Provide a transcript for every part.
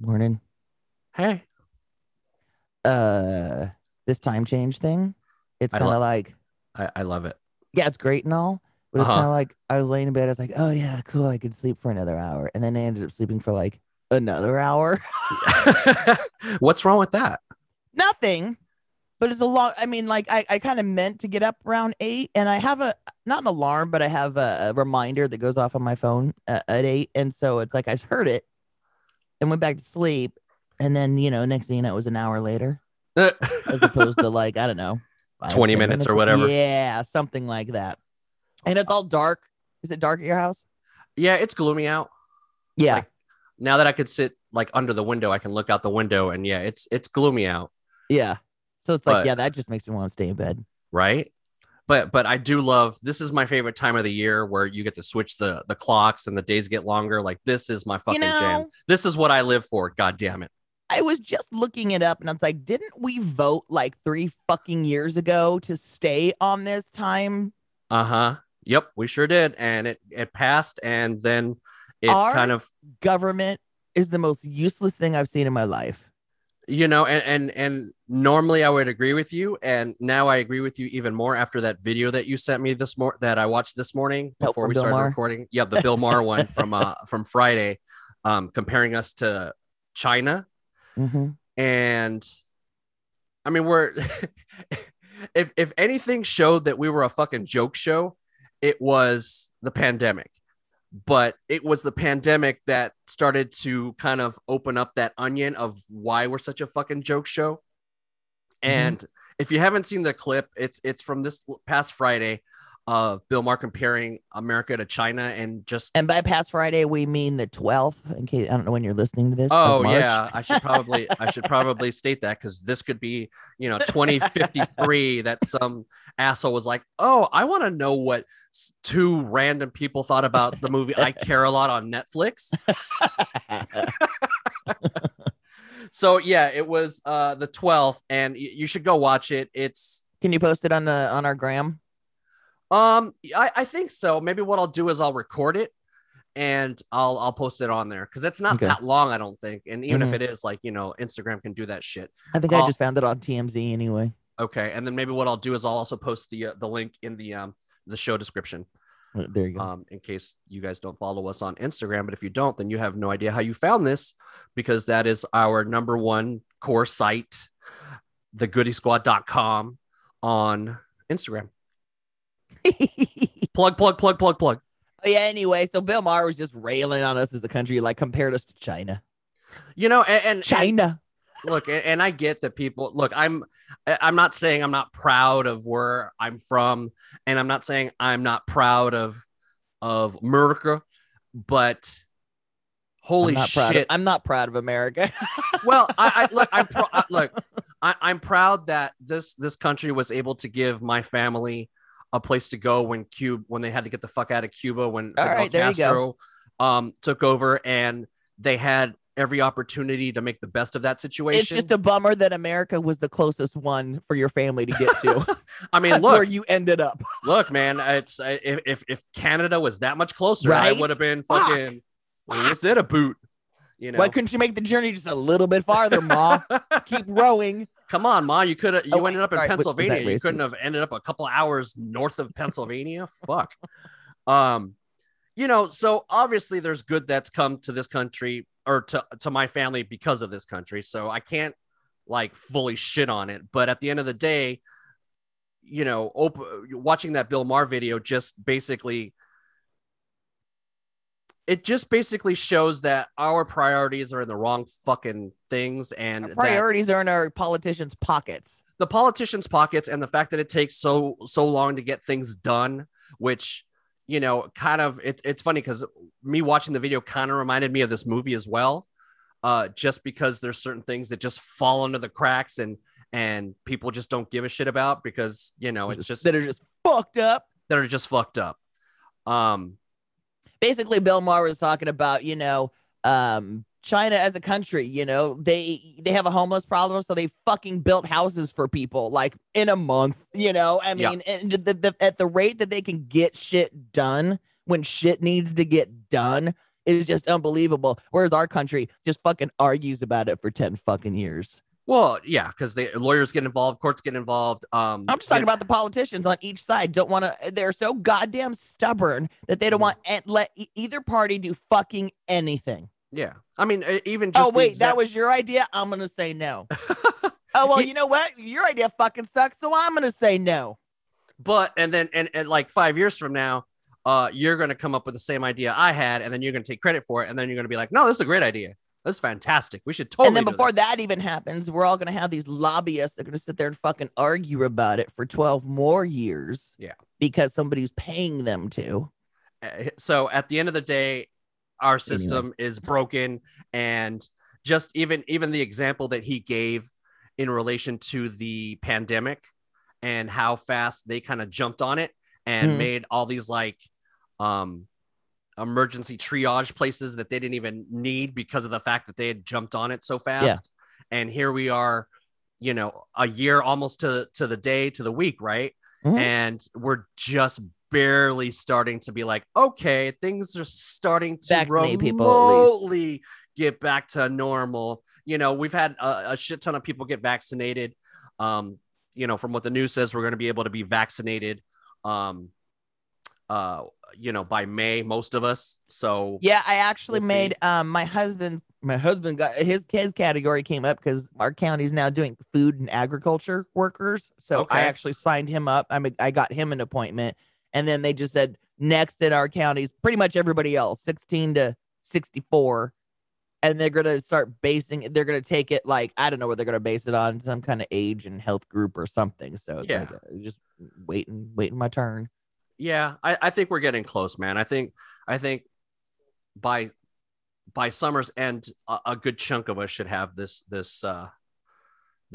Morning. Hey. This time change thing, it's kind of like I love it. Yeah, it's great and all, but it's kind of like I was laying in bed. I was like, oh yeah, cool. I could sleep for another hour, and then I ended up sleeping for like another hour. What's wrong with that? Nothing. But it's a long, I mean, like I kind of meant to get up around 8, and I have not an alarm, but I have a reminder that goes off on my phone at 8. And so it's like I heard it and went back to sleep. And then, you know, next thing you know, it was an hour later as opposed to like, I don't know, 20 minutes or whatever. Yeah, something like that. And it's all dark. Is it dark at your house? Yeah, it's gloomy out. Yeah. Like, now that I could sit like under the window, I can look out the window and yeah, it's gloomy out. Yeah. So it's like, yeah, that just makes me want to stay in bed. Right. But I do love, this is my favorite time of the year where you get to switch the clocks and the days get longer. Like, this is my fucking jam. This is what I live for. God damn it. I was just looking it up and I was like, didn't we vote like 3 fucking years ago to stay on this time? Uh-huh. Yep. We sure did. And it passed. And then it kind of. Government is the most useless thing I've seen in my life. You know, and normally I would agree with you, and now I agree with you even more after that video that you sent me that I watched this morning before we started recording. Yeah, the Bill Maher one from Friday, comparing us to China, and I mean we're if anything showed that we were a fucking joke show, it was the pandemic. But it was the pandemic that started to kind of open up that onion of why we're such a fucking joke show. And if you haven't seen the clip, it's from this past Friday of Bill Maher comparing America to China and just. And by past Friday, we mean the 12th. In case I don't know when you're listening to this. Oh, yeah. I should probably state that, because this could be, you know, 2053 that some asshole was like, oh, I want to know what 2 random people thought about the movie I Care A Lot on Netflix. So, yeah, it was the 12th, and you should go watch it. Can you post it on our gram? I think so. Maybe what I'll do is I'll record it and I'll post it on there, because it's not that long, I don't think. And even if it is, like, you know, Instagram can do that shit. I think I just found it on TMZ anyway. Okay, and then maybe what I'll do is I'll also post the link in the show description. There you go. In case you guys don't follow us on Instagram, but if you don't, then you have no idea how you found this, because that is our #1 core site, thegoodysquad.com on Instagram. plug. Oh yeah, anyway, so Bill Maher was just railing on us as a country, like compared us to China, you know, and China. Look, and I get that people look, I'm not saying I'm not proud of where I'm from, and I'm not saying I'm not proud of America, but holy shit, I'm not proud of America. Well, I'm proud that this country was able to give my family a place to go when they had to get the fuck out of Cuba, when Castro took over, and they had every opportunity to make the best of that situation. It's just a bummer that America was the closest one for your family to get to. I mean, look where you ended up. Look, man, it's if Canada was that much closer, right? I would have been fucking just in a boot. You know, why couldn't you make the journey just a little bit farther, Ma? Keep rowing. Come on, Ma. You could have. You ended up in Pennsylvania. You couldn't have ended up a couple hours north of Pennsylvania. Fuck. You know. So obviously, there's good that's come to this country, or to my family, because of this country. So I can't like fully shit on it. But at the end of the day, you know, watching that Bill Maher video just basically. It just basically shows that our priorities are in the wrong fucking things, and our priorities are in our politicians' pockets. The politicians' pockets, and the fact that it takes so long to get things done, which, you know, kind of it's funny, because me watching the video kind of reminded me of this movie as well, just because there's certain things that just fall under the cracks and people just don't give a shit about, because, you know, it's just that are just fucked up. Basically, Bill Maher was talking about, you know, China as a country, you know, they have a homeless problem, so they fucking built houses for people like in a month, you know, I mean, and at the rate that they can get shit done when shit needs to get done is just unbelievable. Whereas our country just fucking argues about it for 10 fucking years. Well, yeah, because the lawyers get involved, courts get involved. I'm just talking about the politicians on each side don't want to. They're so goddamn stubborn that they don't want to let either party do fucking anything. Yeah, I mean, even just that was your idea. I'm gonna say no. Oh well, you know what? Your idea fucking sucks, so I'm gonna say no. But and like 5 years from now, you're gonna come up with the same idea I had, and then you're gonna take credit for it, and then you're gonna be like, no, this is a great idea. That's fantastic. We should totally. And then before that even happens, we're all gonna have these lobbyists that are gonna sit there and fucking argue about it for 12 more years. Yeah, because somebody's paying them to. So at the end of the day, our system is broken. And just even the example that he gave in relation to the pandemic and how fast they kind of jumped on it and made all these like emergency triage places that they didn't even need because of the fact that they had jumped on it so fast. Yeah. And here we are, you know, a year almost to the day, to the week. Right. Mm-hmm. And we're just barely starting to be like, okay, things are starting to remotely get back to normal. You know, we've had a shit ton of people get vaccinated. You know, from what the news says, we're going to be able to be vaccinated, you know, by May, most of us. So yeah, I actually made my husband got his category came up because our county is now doing food and agriculture workers. So okay. I actually signed him up. I got him an appointment. And then they just said next in our counties, pretty much everybody else, 16 to 64. And they're going to start basing it. They're going to take it like, I don't know what they're going to base it on, some kind of age and health group or something. So it's like, just waiting my turn. Yeah, I think we're getting close, man. I think by summer's end, a good chunk of us should have this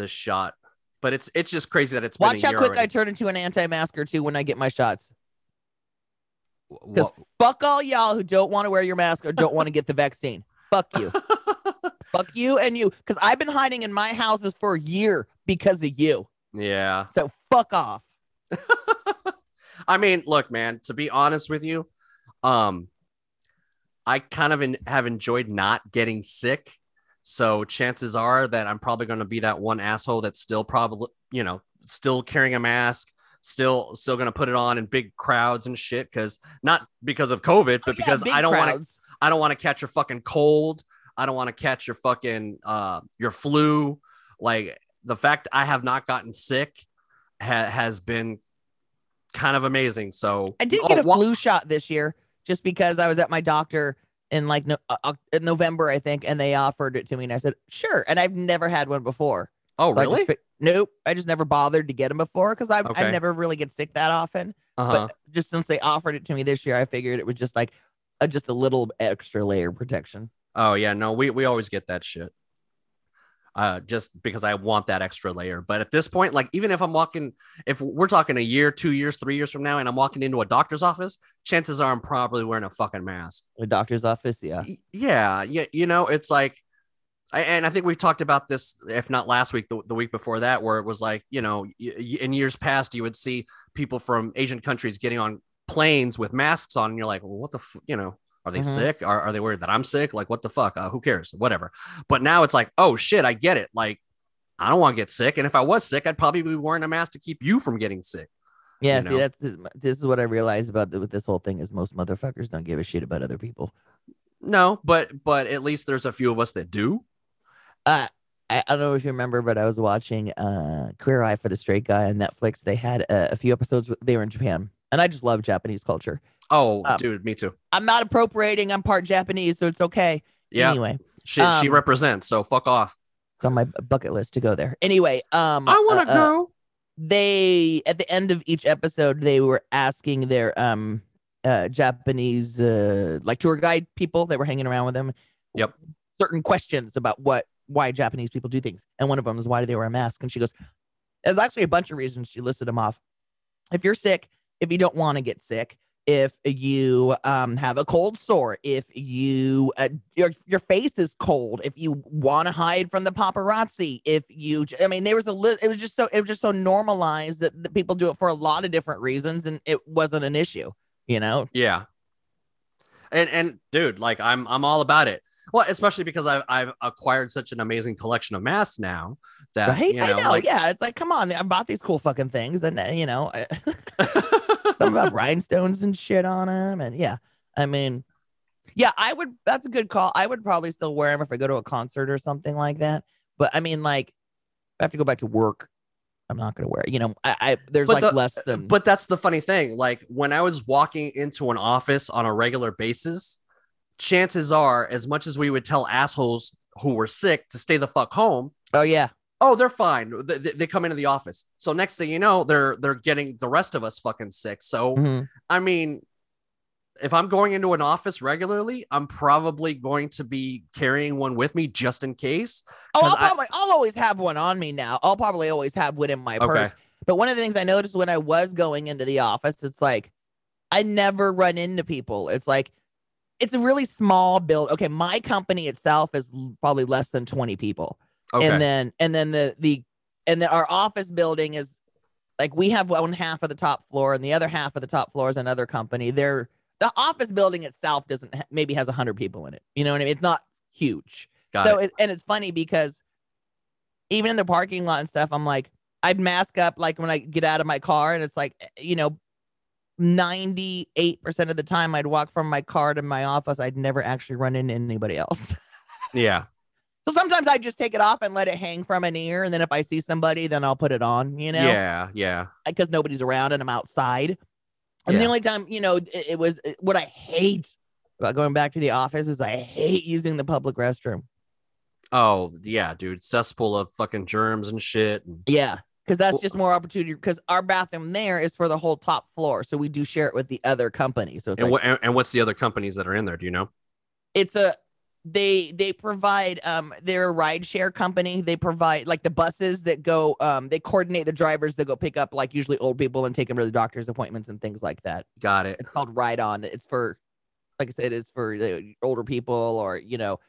shot. But it's just crazy that it's been a year already. Watch how quick I turn into an anti-masker too when I get my shots. Because fuck all y'all who don't want to wear your mask or don't want to get the vaccine. Fuck you. Fuck you and you. Because I've been hiding in my houses for a year because of you. Yeah. So fuck off. I mean, look, man, to be honest with you, I kind of have enjoyed not getting sick. So chances are that I'm probably going to be that one asshole that's still probably, you know, still carrying a mask, still going to put it on in big crowds and shit. Because not because of COVID, but because I don't want to catch your fucking cold. I don't want to catch your fucking your flu. Like the fact I have not gotten sick has been kind of amazing. So I did get a flu shot this year just because I was at my doctor in like November, I think, and they offered it to me, and I said sure. And I've never had one before. Oh, really? Like, nope. I just never bothered to get them before because I never really get sick that often. Uh-huh. But just since they offered it to me this year, I figured it was just like just a little extra layer of protection. Oh yeah, no, we always get that shit. Just because I want that extra layer. But at this point, like even if I'm walking, if we're talking a year, 2 years, 3 years from now, and I'm walking into a doctor's office, chances are I'm probably wearing a fucking mask. A doctor's office. Yeah. Yeah. You know, it's like, and I think we've talked about this, if not last week, the week before that, where it was like, you know, in years past, you would see people from Asian countries getting on planes with masks on. And you're like, well, what the, you know, are they sick? Are they worried that I'm sick? Like, what the fuck? Who cares? Whatever. But now it's like, oh, shit, I get it. Like, I don't want to get sick. And if I was sick, I'd probably be wearing a mask to keep you from getting sick. Yeah, you know? See, this is what I realized about with this whole thing is most motherfuckers don't give a shit about other people. No, but at least there's a few of us that do. I don't know if you remember, but I was watching Queer Eye for the Straight Guy on Netflix. They had a few episodes. They were in Japan. And I just love Japanese culture. Oh, dude, me too. I'm not appropriating. I'm part Japanese, so it's okay. Yeah. Anyway, she represents, so fuck off. It's on my bucket list to go there. Anyway, I want to go. They at the end of each episode, they were asking their Japanese like tour guide people that were hanging around with them. Yep. Certain questions about why Japanese people do things, and one of them is why do they wear a mask? And she goes, "There's actually a bunch of reasons." She listed them off. If you're sick, if you don't want to get sick, if you have a cold sore, if you your face is cold, if you want to hide from the paparazzi, if you, I mean, there was it was just so normalized that people do it for a lot of different reasons, and it wasn't an issue, you know? Yeah. And dude, like I'm all about it. Well, especially because I've acquired such an amazing collection of masks now that, right? I know. Like, yeah. It's like, come on. I bought these cool fucking things and, you know, some about rhinestones and shit on them. And yeah, I mean, yeah, I would. That's a good call. I would probably still wear them if I go to a concert or something like that. But I mean, like, if I have to go back to work, I'm not going to wear it. You know, there's less than. But that's the funny thing. Like when I was walking into an office on a regular basis, chances are, as much as we would tell assholes who were sick to stay the fuck home. Oh, yeah. Oh, they're fine. They come into the office. So next thing you know, they're getting the rest of us fucking sick. So, mm-hmm. I mean, if I'm going into an office regularly, I'm probably going to be carrying one with me just in case. Oh, I'll always have one on me now. I'll probably always have one in my purse. But one of the things I noticed when I was going into the office, it's like, I never run into people. It's like, it's a really small build. Okay. My company itself is probably less than 20 people. Okay. And then our office building is like, we have one half of the top floor and the other half of the top floor is another company. The office building itself maybe has 100 people in it. You know what I mean? It's not huge. And it's funny because even in the parking lot and stuff, I'm like, I'd mask up like when I get out of my car and it's like, you know, 98% of the time I'd walk from my car to my office. I'd never actually run into anybody else. Yeah. So sometimes I just take it off and let it hang from an ear. And then if I see somebody, then I'll put it on, you know? Yeah. Yeah. Because nobody's around and I'm outside. And the only time, you know, it was what I hate about going back to the office is I hate using the public restroom. Oh, yeah, dude. Cesspool of fucking germs and shit. Yeah, because that's just more opportunity because our bathroom there is for the whole top floor. So we do share it with the other company. So it's what's the other companies that are in there? Do you know? It's they provide they're a ride share company. They provide like the buses that go they coordinate the drivers that go pick up like usually old people and take them to the doctor's appointments and things like that. Got it. It's called Ride On. It's for, like I said, it's for older people or, you know,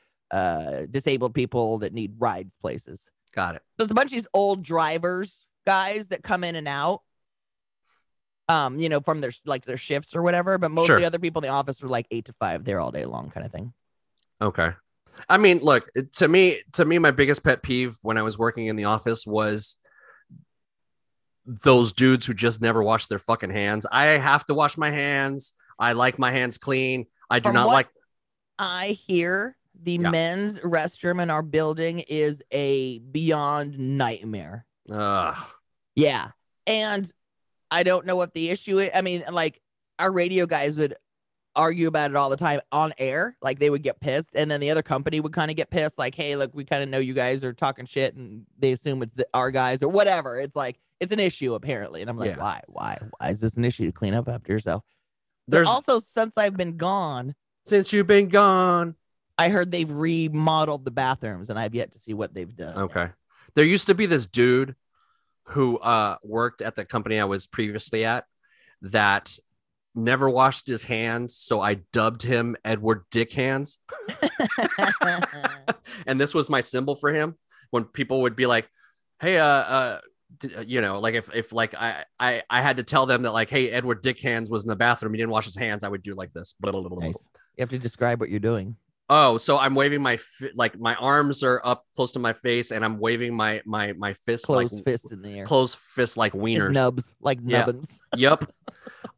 disabled people that need rides places. Got it. So it's a bunch of these old drivers guys that come in and out, you know, from their shifts or whatever. But most of the other people in the office are like 8 to 5 there all day long kind of thing. Okay. I mean, look, to me, my biggest pet peeve when I was working in the office was those dudes who just never wash their fucking hands. I have to wash my hands. I like my hands clean. I do not like. I hear the men's restroom in our building is a beyond nightmare. Yeah. And I don't know what the issue is. I mean, like our radio guys would argue about it all the time on air. Like they would get pissed and then the other company would kind of get pissed like, hey, look, we kind of know you guys are talking shit and they assume it's our guys or whatever. It's like it's an issue apparently. And I'm like, why is this an issue to clean up after yourself? There's also since you've been gone I heard they've remodeled the bathrooms and I've yet to see what they've done. Okay. There used to be this dude who worked at the company I was previously at that never washed his hands, so I dubbed him Edward Dick Hands. And this was my symbol for him when people would be like, hey, you know, like if like I had to tell them that like, hey, Edward Dick Hands was in the bathroom, he didn't wash his hands, I would do like this. Nice. You have to describe what you're doing. Oh, so I'm waving my my arms are up close to my face and I'm waving my fist, closed fist in the air, closed fist like wieners, nubbins. Yep.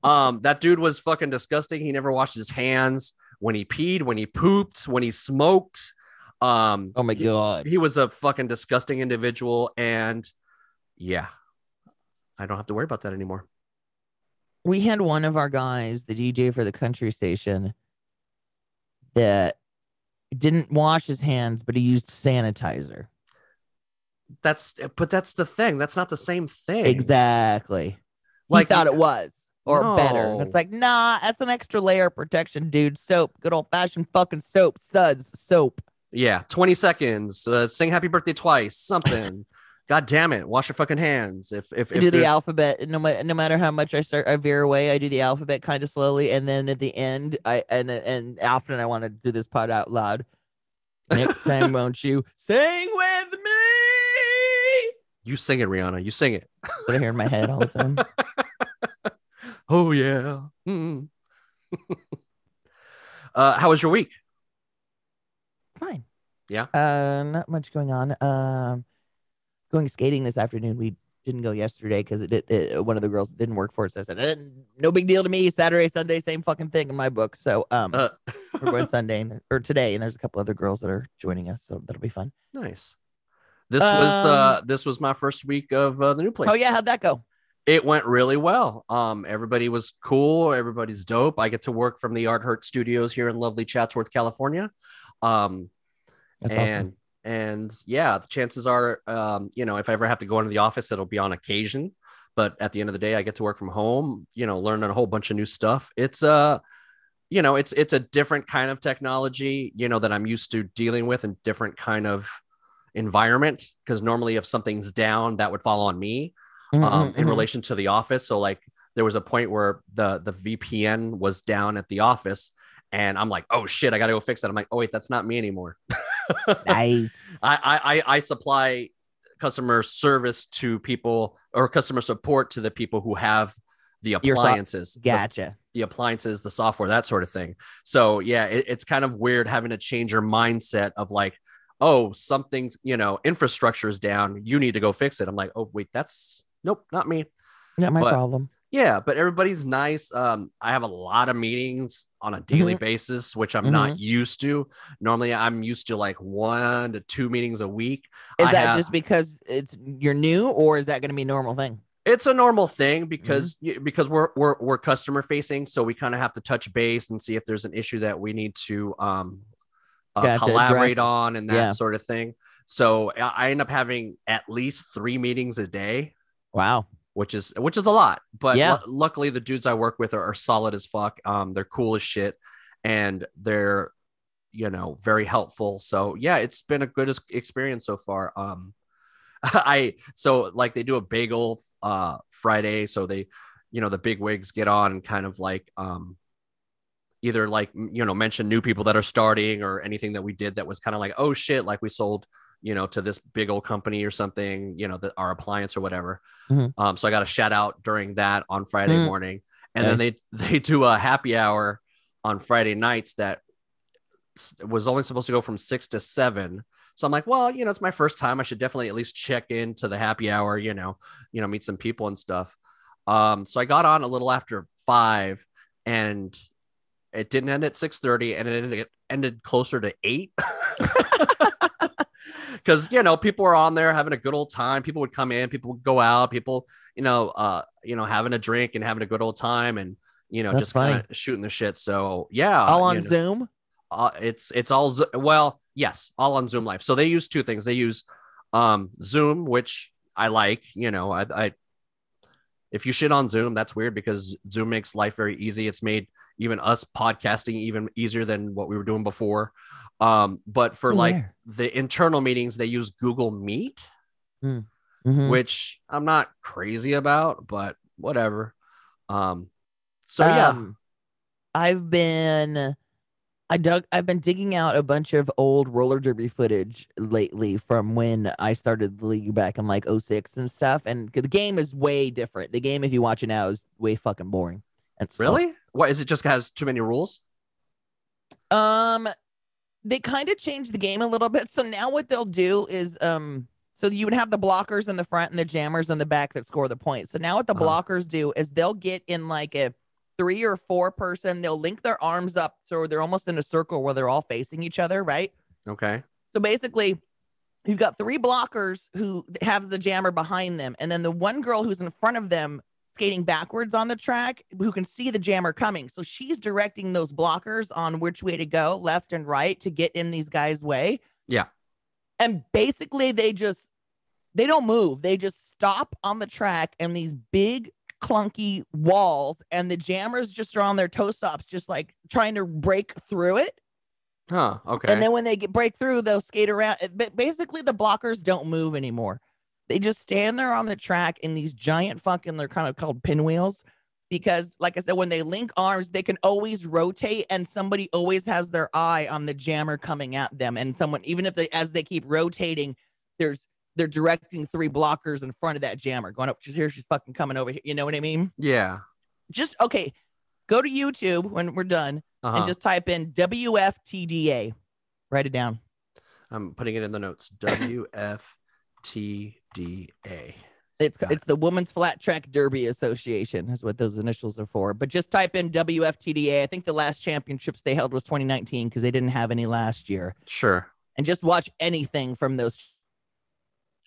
That dude was fucking disgusting. He never washed his hands when he peed, when he pooped, when he smoked. Oh my God. He was a fucking disgusting individual. And yeah, I don't have to worry about that anymore. We had one of our guys, the DJ for the country station, that didn't wash his hands, but he used sanitizer. That's the thing. That's not the same thing. Exactly. Like he thought it was better. It's like, nah, that's an extra layer of protection, dude. Soap, good old fashioned fucking soap, suds, soap. Yeah. 20 seconds. Sing happy birthday twice. Something. God damn it. Wash your fucking hands. If I do the alphabet, no matter how much I veer away, I do the alphabet kind of slowly. And then at the end, and often I want to do this part out loud. Next time, won't you sing with me? You sing it, Rihanna. You sing it. But I hear in my head all the time. Oh, yeah. Mm. How was your week? Fine. Yeah. Not much going on. Going skating this afternoon. We didn't go yesterday because it one of the girls didn't work for us. I said, no big deal to me. Saturday, Sunday, same fucking thing in my book. So we're going Sunday or today, and there's a couple other girls that are joining us, so that'll be fun. Nice. This was my first week of the new place. Oh yeah, how'd that go? It went really well. Everybody was cool. Everybody's dope. I get to work from the Art Hurt Studios here in lovely Chatsworth, California. That's awesome. And yeah, the chances are, if I ever have to go into the office, it'll be on occasion. But at the end of the day, I get to work from home. Learning a whole bunch of new stuff. It's it's a different kind of technology. That I'm used to dealing with, and different kind of environment, because normally if something's down, that would fall on me in relation to the office. So like there was a point where the VPN was down at the office, and I'm like, oh shit, I gotta go fix that. I'm like, oh wait, that's not me anymore. Nice. I supply customer service to people, or customer support to the people who have the appliances. Gotcha. The appliances, the software, that sort of thing. So yeah, it's kind of weird having to change your mindset of like, oh, something's, infrastructure is down. You need to go fix it. I'm like, oh, wait, nope, not me. Not my problem. Yeah, but everybody's nice. I have a lot of meetings on a daily basis, which I'm not used to. Normally, I'm used to like 1 to 2 meetings a week. Is that just because you're new, or is that going to be a normal thing? It's a normal thing because we're customer facing, so we kind of have to touch base and see if there's an issue that we need to collaborate on and that sort of thing. So I end up having at least 3 meetings a day. Wow. Which is a lot, but luckily the dudes I work with are solid as fuck. They're cool as shit, and they're, very helpful. So yeah, it's been a good experience so far. They do a bagel Friday. So they, the big wigs get on and kind of like, either like, mention new people that are starting or anything that we did that was kind of like, oh shit, like we sold, to this big old company or something, our appliance or whatever. So I got a shout out during that on Friday morning. And then they do a happy hour on Friday nights that was only supposed to go from 6 to 7. So I'm like, well, it's my first time. I should definitely at least check into the happy hour, meet some people and stuff. So I got on a little after 5, and it didn't end at 6:30, and it ended closer to 8. Because, people were on there having a good old time. People would come in, people would go out, people, having a drink and having a good old time, and, that's just kind of shooting the shit. So, yeah. All on Zoom? It's all. Well, yes, all on Zoom Live. So they use two things. They use Zoom, which I like. If you shit on Zoom, that's weird, because Zoom makes life very easy. It's made even us podcasting even easier than what we were doing before. But for the internal meetings, they use Google Meet, which I'm not crazy about, but whatever. I've been digging out a bunch of old roller derby footage lately from when I started the league back in like 06 and stuff. And the game is way different. The game, if you watch it now, is way fucking boring. Really? What is it? Just has too many rules? They kind of changed the game a little bit. So now what they'll do is, so you would have the blockers in the front and the jammers in the back that score the points. So now what the blockers do is they'll get in like a 3 or 4 person. They'll link their arms up, so they're almost in a circle where they're all facing each other, right? Okay. So basically, you've got 3 blockers who have the jammer behind them, and then the one girl who's in front of them skating backwards on the track, who can see the jammer coming. So she's directing those blockers on which way to go, left and right, to get in these guys' way. Yeah. And basically they don't move. They just stop on the track and these big clunky walls, and the jammers just are on their toe stops, just like trying to break through it. Huh. Okay. And then when they break through, they'll skate around. But basically the blockers don't move anymore. They just stand there on the track in these giant fucking, they're kind of called pinwheels, because like I said, when they link arms, they can always rotate, and somebody always has their eye on the jammer coming at them. And someone, even if as they keep rotating, they're directing 3 blockers in front of that jammer going up. She's here. She's fucking coming over here. You know what I mean? Yeah. Just, okay. Go to YouTube when we're done. and just type in WFTDA. Write it down. I'm putting it in the notes. WFTDA. It's the Women's Flat Track Derby Association is what those initials are for. But just type in WFTDA. I think the last championships they held was 2019 because they didn't have any last year. Sure. And just watch anything from those.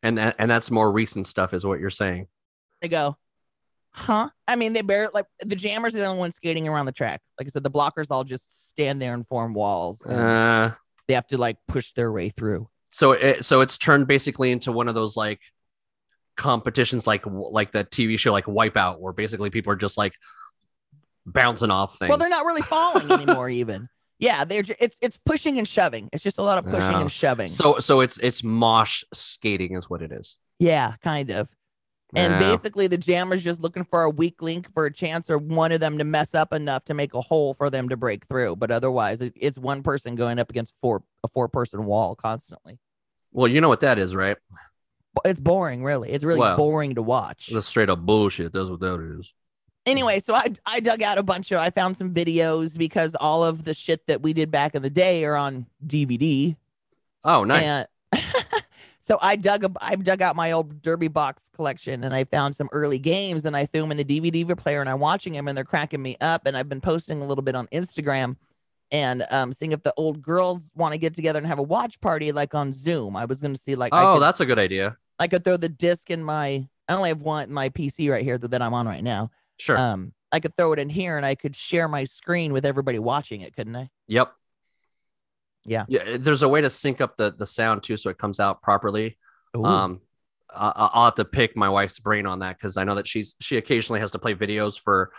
And that's more recent stuff is what you're saying. They go, huh? I mean, they barely, like, the jammers are the only ones skating around the track. Like I said, the blockers all just stand there and form walls. They have to, like, push their way through. So it's turned basically into one of those, like, competitions like that TV show like Wipeout, where basically people are just like bouncing off things. Well, they're not really falling anymore even. Yeah, it's pushing and shoving. It's just a lot of pushing and shoving. So it's mosh skating is what it is. Yeah, kind of. And basically the jammer's just looking for a weak link for a chance or one of them to mess up enough to make a hole for them to break through. But otherwise it's one person going up against a four person wall constantly. Well, you know what that is, right? It's boring, really. It's really boring to watch. That's straight up bullshit. That's what that is. Anyway, so I dug out a bunch of, I found some videos because all of the shit that we did back in the day are on DVD. Oh, nice. And, so I dug out my old Derby box collection and I found some early games and I threw them in the DVD player and I'm watching them and they're cracking me up. And I've been posting a little bit on Instagram and seeing if the old girls want to get together and have a watch party like on Zoom. I was going to see like, that's a good idea. I could throw the disc in my, I only have one in my PC right here that I'm on right now. Sure. I could throw it in here and I could share my screen with everybody watching it, couldn't I? Yep. Yeah. There's a way to sync up the sound too, so it comes out properly. Ooh. I'll have to pick my wife's brain on that because I know that she occasionally has to play videos for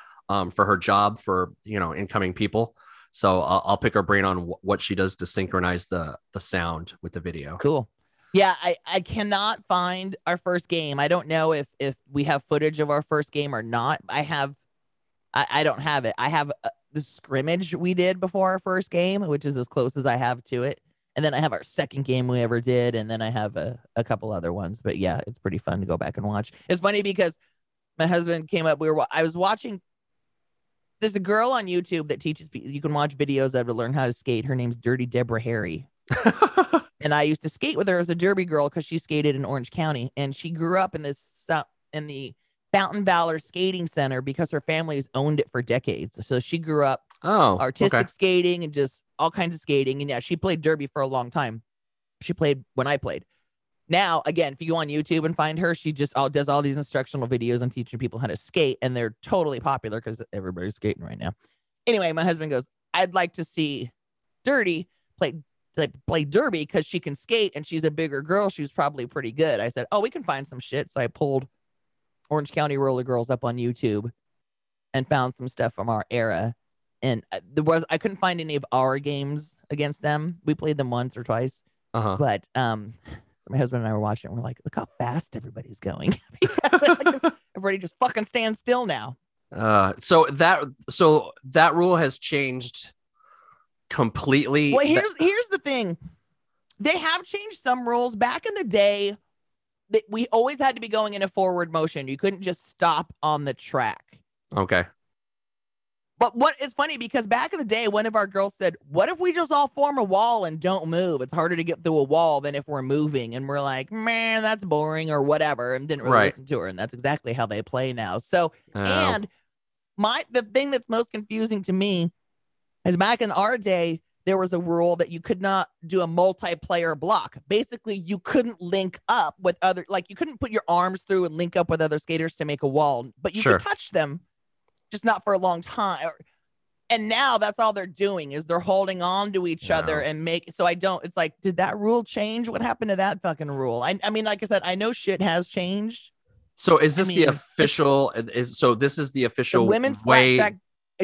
her job for incoming people. So I'll pick her brain on what she does to synchronize the sound with the video. Cool. Yeah, I cannot find our first game. I don't know if we have footage of our first game or not. I don't have it. I have the scrimmage we did before our first game, which is as close as I have to it. And then I have our second game we ever did. And then I have a couple other ones. But yeah, it's pretty fun to go back and watch. It's funny because my husband came up. I was watching. There's a girl on YouTube that teaches people. You can watch videos of to learn how to skate. Her name's Dirty Deborah Harry. And I used to skate with her as a derby girl because she skated in Orange County. And she grew up in the Fountain Valley Skating Center because her family's owned it for decades. So she grew up artistic skating and just all kinds of skating. And yeah, she played derby for a long time. She played when I played. Now, again, if you go on YouTube and find her, she just does all these instructional videos on teaching people how to skate. And they're totally popular because everybody's skating right now. Anyway, my husband goes, I'd like to see Dirty play derby because she can skate and she's a bigger girl. She was probably pretty good. I said, oh, we can find some shit. So I pulled Orange County Roller Girls up on YouTube and found some stuff from our era. And I couldn't find any of our games against them. We played them once or twice. But so my husband and I were watching it and we're like, look how fast everybody's going. Everybody just fucking stands still now. So that rule has changed completely. Well, here's the thing. They have changed some rules. Back in the day, that we always had to be going in a forward motion. You couldn't just stop on the track. Okay. But it's funny because back in the day, one of our girls said, what if we just all form a wall and don't move? It's harder to get through a wall than if we're moving. And we're like, man, that's boring or whatever. And didn't really listen to her. And that's exactly how they play now. So, and the thing that's most confusing to me is back in our day, there was a rule that you could not do a multiplayer block. Basically, you couldn't link up with other, like you couldn't put your arms through and link up with other skaters to make a wall, but you could touch them, just not for a long time. And now that's all they're doing is they're holding on to each other and it's like, did that rule change? What happened to that fucking rule? I mean, like I said, I know shit has changed. So is this the official, this is the official women's way.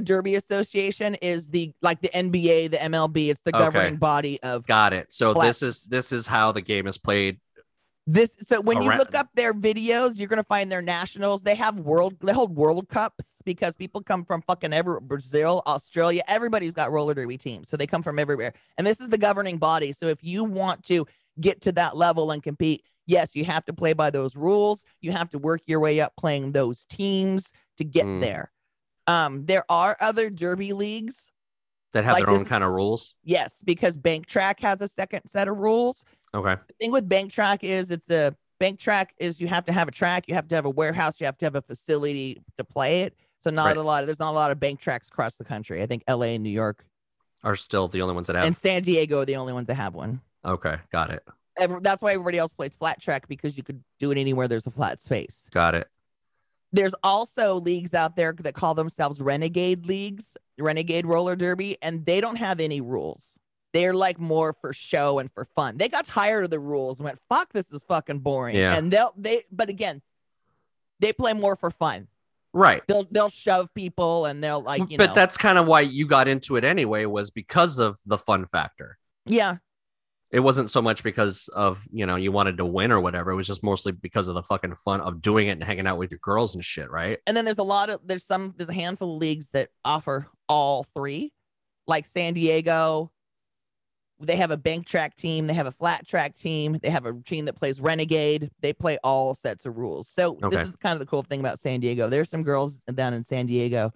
Derby Association is the NBA, the MLB. It's the governing body of. Got it. So this is how the game is played. So when you look up their videos, you're gonna find their nationals. They hold World Cups because people come from fucking Brazil, Australia. Everybody's got roller derby teams, so they come from everywhere. And this is the governing body. So if you want to get to that level and compete, yes, you have to play by those rules. You have to work your way up playing those teams to get there. There are other derby leagues. That have like their own kind of rules? Yes, because Bank Track has a second set of rules. Okay. The thing with Bank Track is you have to have a track, you have to have a warehouse, you have to have a facility to play it. So there's not a lot of bank tracks across the country. I think LA and New York are still the only ones that have. And San Diego are the only ones that have one. Okay, got it. That's why everybody else plays flat track, because you could do it anywhere there's a flat space. Got it. There's also leagues out there that call themselves renegade leagues, renegade roller derby, and they don't have any rules. They're like more for show and for fun. They got tired of the rules and went, fuck, this is fucking boring. Yeah. And but again, they play more for fun. Right. They'll shove people and they'll like, you know. But that's kind of why you got into it anyway, was because of the fun factor. Yeah. It wasn't so much because of, you know, you wanted to win or whatever. It was just mostly because of the fucking fun of doing it and hanging out with your girls and shit. Right. And then there's a handful of leagues that offer all three, like San Diego. They have a bank track team. They have a flat track team. They have a team that plays renegade. They play all sets of rules. So This is kind of the cool thing about San Diego. There's some girls down in San Diego.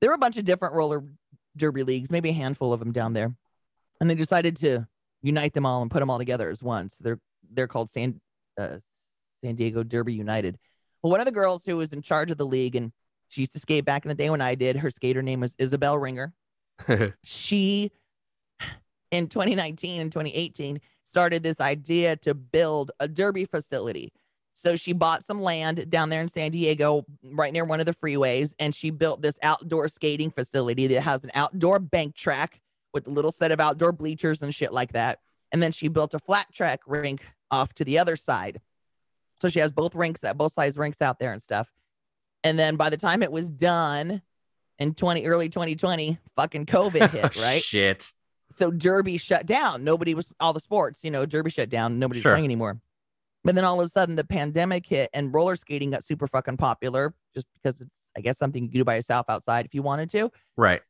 There were a bunch of different roller derby leagues, maybe a handful of them down there. And they decided to unite them all and put them all together as one. So they're called San Diego Derby United. Well, one of the girls who was in charge of the league, and she used to skate back in the day when I did, her skater name was Isabel Ringer. She... in 2019 and 2018, started this idea to build a derby facility. So she bought some land down there in San Diego, right near one of the freeways, and she built this outdoor skating facility that has an outdoor bank track with a little set of outdoor bleachers and shit like that. And then she built a flat track rink off to the other side. So she has both sides rinks out there and stuff. And then by the time it was done in early 2020, fucking COVID hit, right? Shit. So derby shut down. All the sports, you know, derby shut down. Nobody's playing anymore. But then all of a sudden the pandemic hit and roller skating got super fucking popular, just because it's, I guess, something you can do by yourself outside if you wanted to. Right.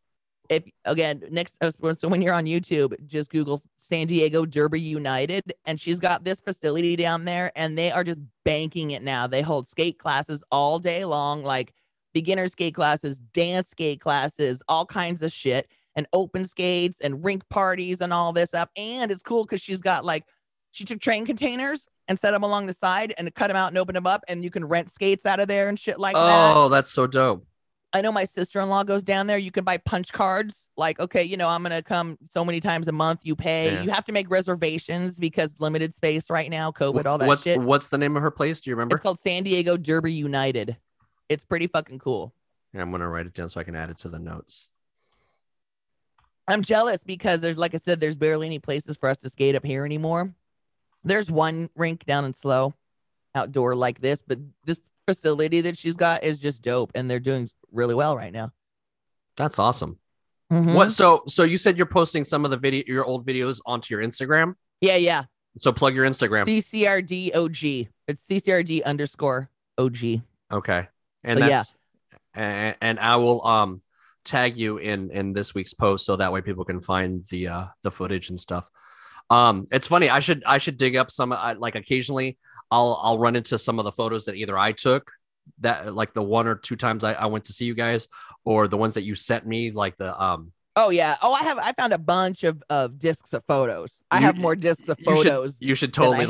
So when you're on YouTube, just Google San Diego Derby United, and she's got this facility down there and they are just banking it now. They hold skate classes all day long, like beginner skate classes, dance skate classes, all kinds of shit. And open skates and rink parties and all this up. And it's cool because she took train containers and set them along the side and cut them out and open them up. And you can rent skates out of there and shit like that. Oh, that's so dope. I know my sister-in-law goes down there. You can buy punch cards. Like, okay, you know, I'm going to come so many times a month. You pay. Yeah. You have to make reservations because limited space right now, COVID, all that shit. What's the name of her place? Do you remember? It's called San Diego Derby United. It's pretty fucking cool. Yeah, I'm going to write it down so I can add it to the notes. I'm jealous because there's barely any places for us to skate up here anymore. There's one rink down in Slough outdoor like this, but this facility that she's got is just dope and they're doing really well right now. That's awesome. Mm-hmm. So you said you're posting some of your old videos onto your Instagram? Yeah, yeah. So plug your Instagram. CCRDOG. It's CCRD_OG. Okay. And and I will tag you in this week's post so that way people can find the footage and stuff. It's funny, I should dig up some. Occasionally I'll run into some of the photos that either I took, that like the one or two times I went to see you guys, or the ones that you sent me, like the I found a bunch of discs of photos. I have more discs of photos. You should totally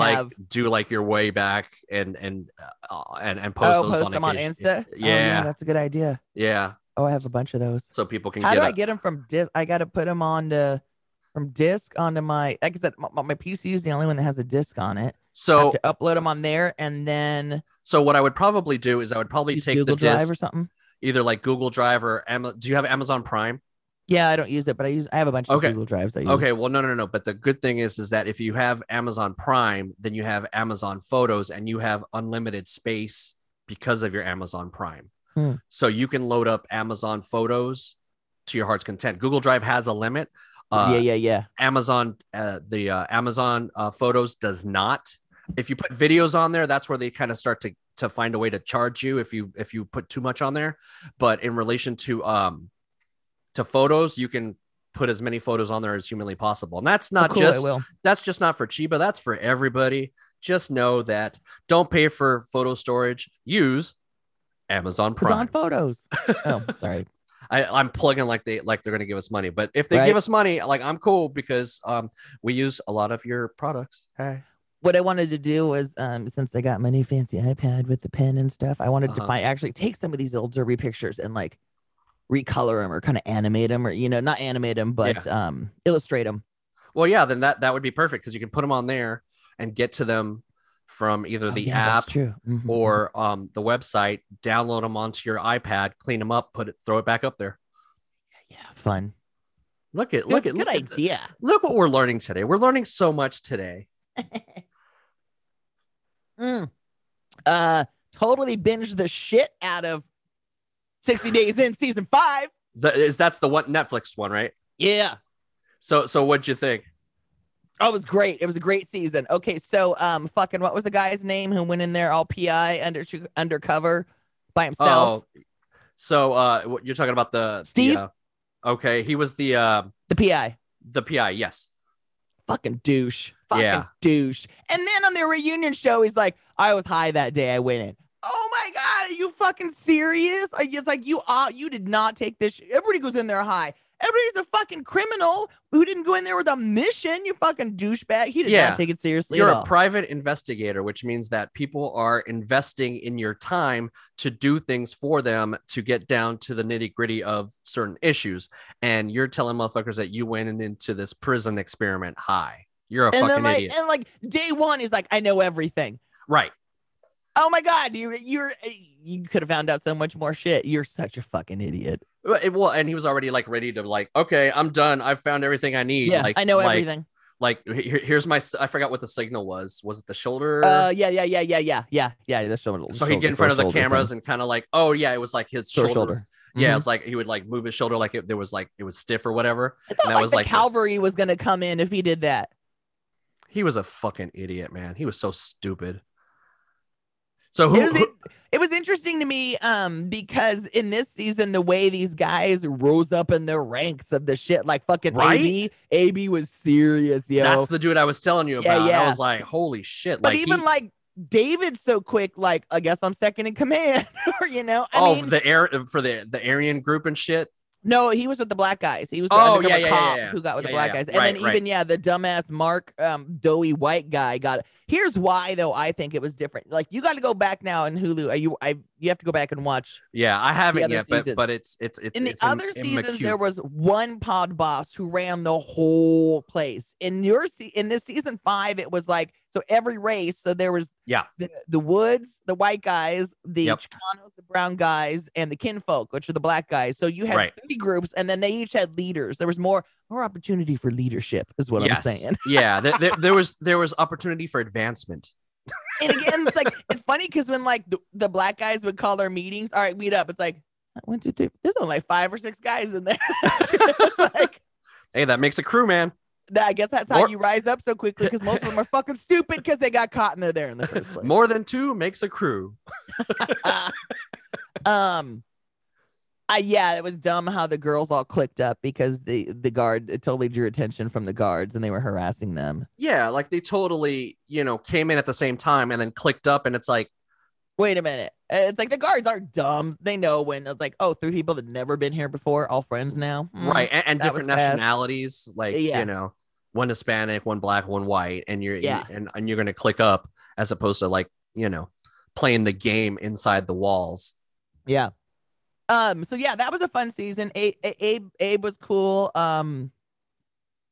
do like your way back and post them on Insta. Yeah. Oh, yeah, that's a good idea. Yeah. Oh, I have a bunch of those. So people can. How do I get them from disc? I got to put them from disc onto my. Like I said, my PC is the only one that has a disc on it. So I have to upload them on there, and then. So what I would probably do is I would probably take Google Drive or something. Either like Google Drive or do you have Amazon Prime? Yeah, I don't use it, but I have a bunch of Google Drives I use. Okay, well, no. But the good thing is that if you have Amazon Prime, then you have Amazon Photos, and you have unlimited space because of your Amazon Prime. So you can load up Amazon Photos to your heart's content. Google Drive has a limit. Amazon, Amazon Photos does not. If you put videos on there, that's where they kind of start to find a way to charge you if you put too much on there. But in relation to photos, you can put as many photos on there as humanly possible. And that's not that's just not for Cheeba. That's for everybody. Just know that don't pay for photo storage. Use Amazon Prime. Amazon Photos. Oh, sorry. I'm plugging like they're going to give us money, but if they give us money, like, I'm cool, because we use a lot of your products. Hey. What I wanted to do was, since I got my new fancy iPad with the pen and stuff, I wanted to actually take some of these old Derby pictures and like recolor them or kind of animate them, or, you know, not animate them, but illustrate them. Well, yeah, then that would be perfect, because you can put them on there and get to them from either the app or the website, download them onto your iPad, clean them up, throw it back up there. Yeah, fun. Look at, good idea. Look what we're learning today. We're learning so much today. Totally binged the shit out of 60 Days In season 5. That's the one Netflix one, right? Yeah. So what'd you think? Oh, it was great. It was a great season. Okay, so fucking what was the guy's name who went in there all PI undercover by himself? Oh, so you're talking about the Steve? Okay, he was the PI. The PI, yes. Fucking douche. Fucking douche. And then on their reunion show, he's like, I was high that day I went in. Oh my God, are you fucking serious? It's like, you did not take this. Everybody goes in there high. Everybody's a fucking criminal who didn't go in there with a mission. You fucking douchebag. He did not take it seriously. You're a private investigator, which means that people are investing in your time to do things for them, to get down to the nitty gritty of certain issues. And you're telling motherfuckers that you went into this prison experiment high. You're a fucking idiot. And like day one, he's like, I know everything. Right. Oh my God, you could have found out so much more shit. You're such a fucking idiot. Well, and he was already like ready to like, okay, I'm done. I've found everything I need. Yeah, like, I know everything. Like here's my, I forgot what the signal was. Was it the shoulder? Yeah. The shoulder. So he'd get in front of the cameras and kind of like, oh yeah, it was like his shoulder. Yeah, it's like he would like move his shoulder like it was stiff or whatever. I thought, and that like was the like cavalry was gonna come in if he did that. He was a fucking idiot, man. He was so stupid. So it was interesting to me because in this season, the way these guys rose up in the ranks of the shit, like fucking AB was serious. Yo. That's the dude I was telling you about. Yeah. I was like, holy shit. But like, even like David so quick, like, I guess I'm second in command or, you know. I mean, for the Aryan group and shit. No, he was with the black guys. He was the undercover cop who got with the black guys. And then the dumbass Mark doughy white guy got it. Here's why, though, I think it was different. Like, you got to go back now in HULU. You have to go back and watch. Yeah, I haven't yet, but it's in the other seasons, there was one pod boss who ran the whole place. In this season 5, it was like, so every race. So there was the Woods, the white guys, the Chicanos, the brown guys, and the kinfolk, which are the black guys. So you had 3 groups, and then they each had leaders. There was more opportunity for leadership is what I'm saying. Yeah, there was opportunity for advancement. And again, it's like, it's funny because when like the black guys would call their meetings, all right, meet up. It's like 1, 2, 3. There's only like 5 or 6 guys in there. It's like, hey, that makes a crew, man. I guess that's how you rise up so quickly, because most of them are fucking stupid because they got caught and they're there in the first place. More than 2 makes a crew. It was dumb how the girls all clicked up because the guard, it totally drew attention from the guards and they were harassing them. Yeah, like they totally, you know, came in at the same time and then clicked up, and it's like, wait a minute. It's like the guards aren't dumb. They know when it's like, oh, 3 people that never been here before, all friends now. Right, and different nationalities, you know, 1 Hispanic, 1 black, 1 white, and you're going to click up as opposed to like, you know, playing the game inside the walls. Yeah. So yeah, that was a fun season. Abe was cool.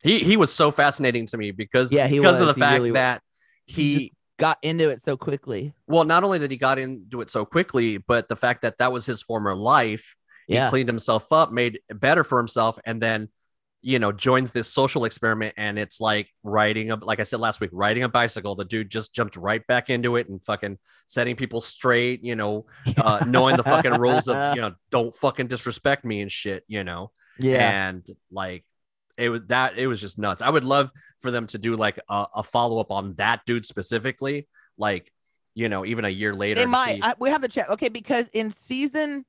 He was so fascinating to me because of the fact that he got into it so quickly. Well, not only did he got into it so quickly, but the fact that was his former life. Yeah. He cleaned himself up, made it better for himself, and then, you know, joins this social experiment, and it's like like I said last week, riding a bicycle. The dude just jumped right back into it and fucking setting people straight, you know, knowing the fucking rules of, you know, don't fucking disrespect me and shit, you know? Yeah. And like, it was just nuts. I would love for them to do like a follow-up on that dude specifically, like, you know, even a year later. We have the chat. Okay. Because in season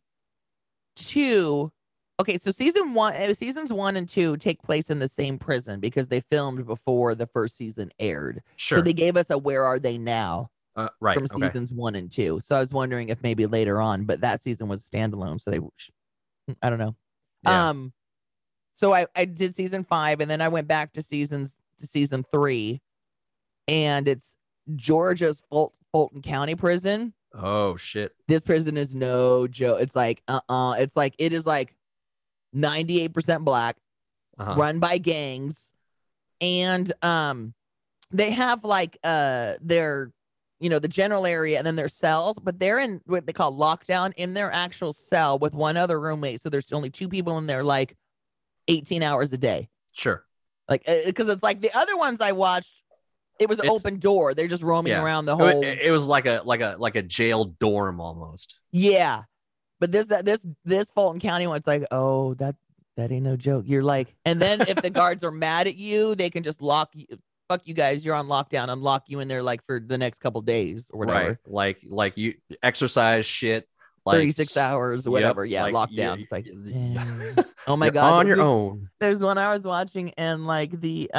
2, okay, so seasons 1 and 2 take place in the same prison because they filmed before the first season aired. Sure. So they gave us a "Where Are They Now?" From seasons 1 and 2. So I was wondering if maybe later on, but that season was standalone. So I don't know. Yeah. So I did season 5, and then I went back to season 3, and it's Georgia's Fulton County prison. Oh shit. This prison is no joke. It's like, it's like, it is like 98% black, run by gangs. And, they have like, their, you know, the general area and then their cells, but they're in what they call lockdown in their actual cell with one other roommate. So there's only 2 people in there, like 18 hours a day. Sure. Like, cause it's like the other ones I watched, it was an open door. They're just roaming around the whole. It was like a jail dorm almost. Yeah. But this Fulton County one's like, oh, that ain't no joke. You're like, and then if the guards are mad at you, they can just lock you. Fuck you guys, you're on lockdown. Unlock you in there like for the next couple days or whatever. Right. Like you exercise shit. Like 36 hours or whatever. Yep, yeah, like, lockdown. It's like, damn. Oh my God. On your own. There's one I was watching, and like the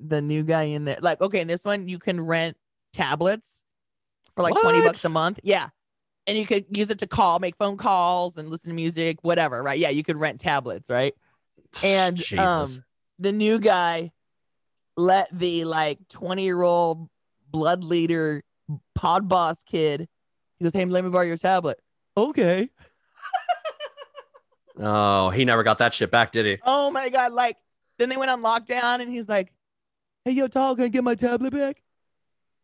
new guy in there. Like, okay, in this one you can rent tablets for like $20 a month. Yeah. And you could use it to make phone calls and listen to music, whatever. Right. Yeah, you could rent tablets, right? And the new guy let the like 20-year-old blood leader pod boss kid, he goes, hey, let me borrow your tablet. Okay. Oh, he never got that shit back, did he? Oh my God. Like, then they went on lockdown and he's like, hey, yo, Tall, can I get my tablet back?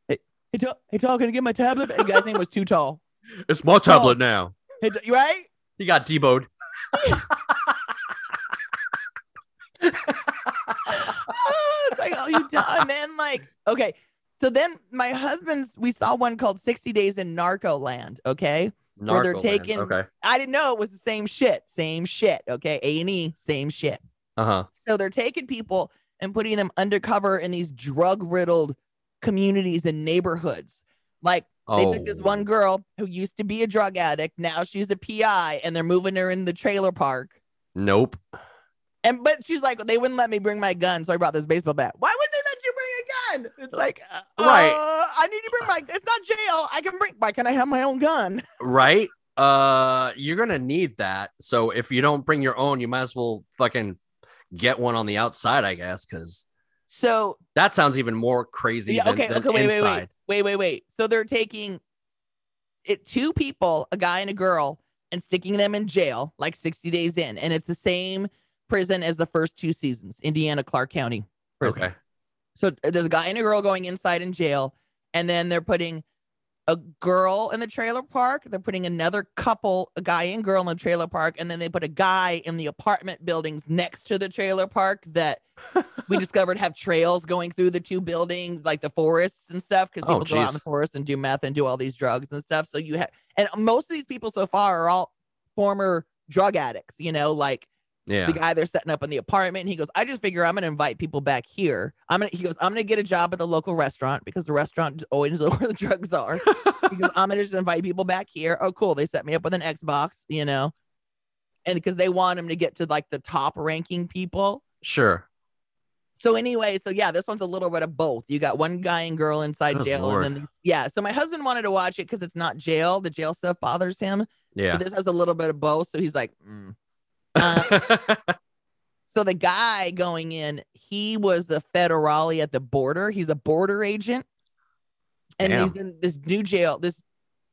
Hey, Tall, can I get my tablet back? The guy's name was Too Tall. It's my tablet now. Hey, right? He got deboed. It's like, oh, you done? Then like, okay. So then my husband's, we saw one called 60 Days in Narco Land. Okay. Narco where they're taking, okay. I didn't know it was the same shit. Okay. A&E, same shit. So they're taking people and putting them undercover in these drug riddled communities and neighborhoods. Like they took this one girl who used to be a drug addict. Now she's a PI and they're moving her in the trailer park. Nope. And but she's like, they wouldn't let me bring my gun, so I brought this baseball bat. Why wouldn't they let you bring a gun? It's like, right? I need to bring my. It's not jail. I can bring. Why can't I have my own gun? Right. You're gonna need that. So if you don't bring your own, you might as well fucking get one on the outside, I guess. Because so that sounds even more crazy. Yeah. Than inside. Wait. So they're taking it 2 people, a guy and a girl, and sticking them in jail like 60 days in, and it's the same prison as the first 2 seasons, Indiana Clark County prison. Okay. So there's a guy and a girl going inside in jail, and then they're putting a girl in the trailer park. They're putting another couple, a guy and girl in the trailer park, and then they put a guy in the apartment buildings next to the trailer park that we discovered have trails going through the 2 buildings, like the forests and stuff, because people go out in the forest and do meth and do all these drugs and stuff. So you have, and most of these people so far are all former drug addicts, you know, like. Yeah. The guy they're setting up in the apartment, and he goes, I just figure I'm going to invite people back here. He goes, I'm going to get a job at the local restaurant because the restaurant always knows where the drugs are. He goes, I'm going to just invite people back here. Oh, cool. They set me up with an Xbox, you know, and because they want him to get to like the top ranking people. Sure. So anyway, this one's a little bit of both. You got one guy and girl inside jail. Lord. And then, so my husband wanted to watch it because it's not jail. The jail stuff bothers him. Yeah. But this has a little bit of both. So he's like, so the guy going in, he was a federale at the border. He's a border agent, and he's in this new jail.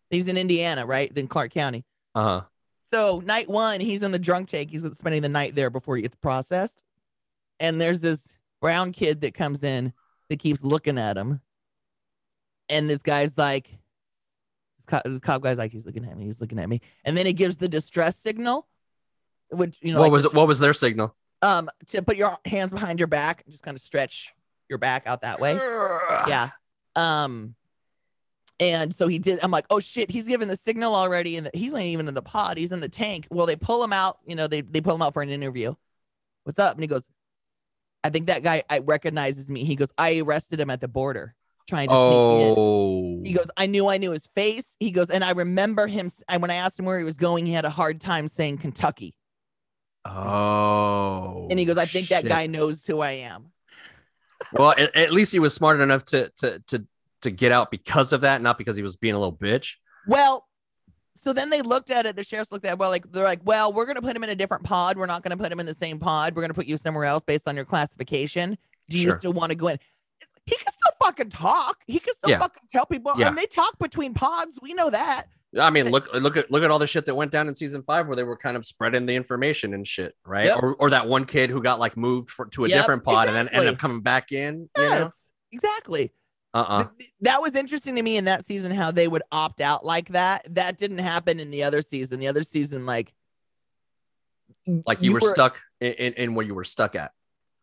He's in Indiana, right? Then Clark County. So night one, he's in the drunk tank. He's spending the night there before he gets processed. And there's this brown kid that comes in that keeps looking at him, and this cop guy's like, he's looking at me. He's looking at me, and then he gives the distress signal. Which, you know, what was their signal? To put your hands behind your back and just kind of stretch your back out that way. Yeah. And so he did. I'm like, oh shit, he's given the signal already, and he's not even in the pod. He's in the tank. Well, they pull him out. You know, they pull him out for an interview. What's up? And he goes, I think that guy recognizes me. He goes, I arrested him at the border trying to sneak in. He goes, I knew his face. He goes, and I remember him. When I asked him where he was going, he had a hard time saying Kentucky. Oh, and he goes, I think that guy knows who I am. Well, at least he was smart enough to get out because of that, not because he was being a little bitch. Well, So then they looked at it. The sheriffs looked at it. Well, like, they're like, well, we're going to put him in a different pod. We're not going to put him in the same pod. We're going to put you somewhere else based on your classification. Do you still want to go in? He can still fucking talk. He can still fucking tell people. Yeah. And they talk between pods. We know that. I mean, look at all the shit that went down in season 5 where they were kind of spreading the information and shit, right? Yep. Or that one kid who got like moved to a different pod and then ended up coming back in. Yes, you know? Exactly. That was interesting to me in that season, how they would opt out like that. That didn't happen in the other season. The other season, like you were stuck in where you were stuck at.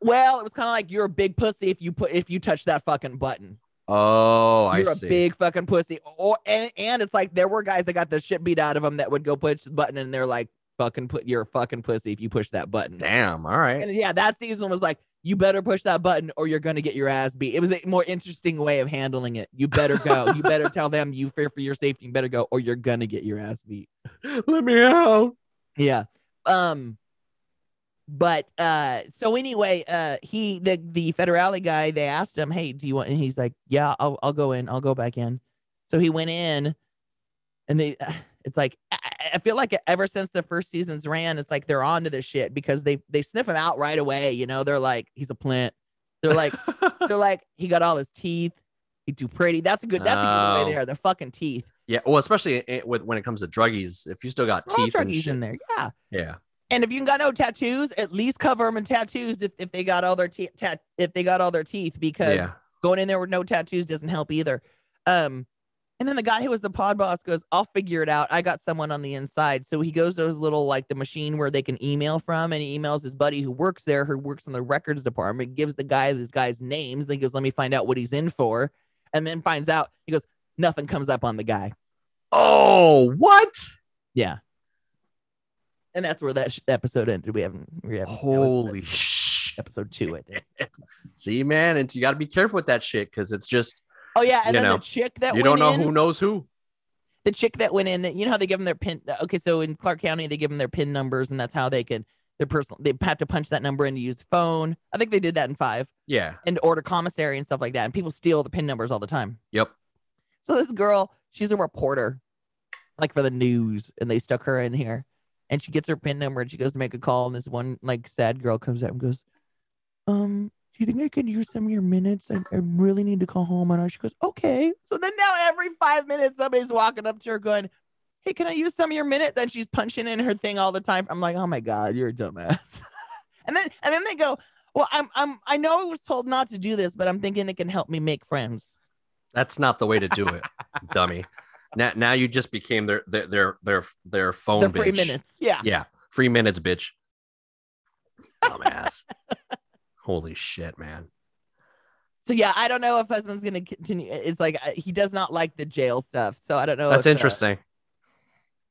Well, it was kind of like, you're a big pussy if you touch that fucking button. Oh, I see. You're a big fucking pussy. And it's like, there were guys that got the shit beat out of them that would go push the button, and they're like, you're a fucking pussy if you push that button. Damn. All right. And yeah, that season was like, you better push that button or you're going to get your ass beat. It was a more interesting way of handling it. You better go. You better tell them you fear for your safety. You better go or you're going to get your ass beat. Let me out. Yeah. So anyway, the Federale guy, they asked him, hey, do you want, and he's like, yeah, I'll go in. I'll go back in. So he went in, and it's like, I feel like ever since the first seasons ran, it's like they're onto this shit because they sniff him out right away. You know, they're like, he's a plant. They're like, he got all his teeth. He's too pretty. That's a good way they are. The fucking teeth. Yeah. Well, especially when it comes to druggies, if you still got teeth and shit in there. Yeah. Yeah. And if you got no tattoos, at least cover them in tattoos if they got all their teeth, because going in there with no tattoos doesn't help either. And then the guy who was the pod boss goes, I'll figure it out. I got someone on the inside. So he goes to his little, like, the machine where they can email from, and he emails his buddy who works there, who works in the records department, gives the guy this guy's names. He goes, let me find out what he's in for. And then finds out, he goes, nothing comes up on the guy. Oh, what? Yeah. And that's where that episode ended. We haven't. Holy shit. Episode 2, I think. See, man, and you got to be careful with that shit because it's just. Oh yeah, and then the chick that went in. You don't know who knows who. The chick that went in, that, you know how they give them their pin. Okay, so in Clark County they give them their pin numbers, and that's how they can their personal. They have to punch that number in to use the phone. I think they did that in 5. Yeah. And order commissary and stuff like that, and people steal the pin numbers all the time. Yep. So this girl, she's a reporter, like for the news, and they stuck her in here, and she gets her pin number, and she goes to make a call, and this one like sad girl comes up and goes, do you think I could use some of your minutes? I really need to call home. And she goes, okay. So then now every 5 minutes, somebody's walking up to her going, hey, can I use some of your minutes? And she's punching in her thing all the time. I'm like, oh my God, you're a dumbass. and then they go, well, I know I was told not to do this, but I'm thinking it can help me make friends. That's not the way to do it, dummy. Now you just became their phone bitch. Free minutes. Yeah. Yeah. Free minutes, bitch. Dumbass. Holy shit, man. So, yeah, I don't know if husband's going to continue. It's like he does not like the jail stuff. So I don't know. That's interesting.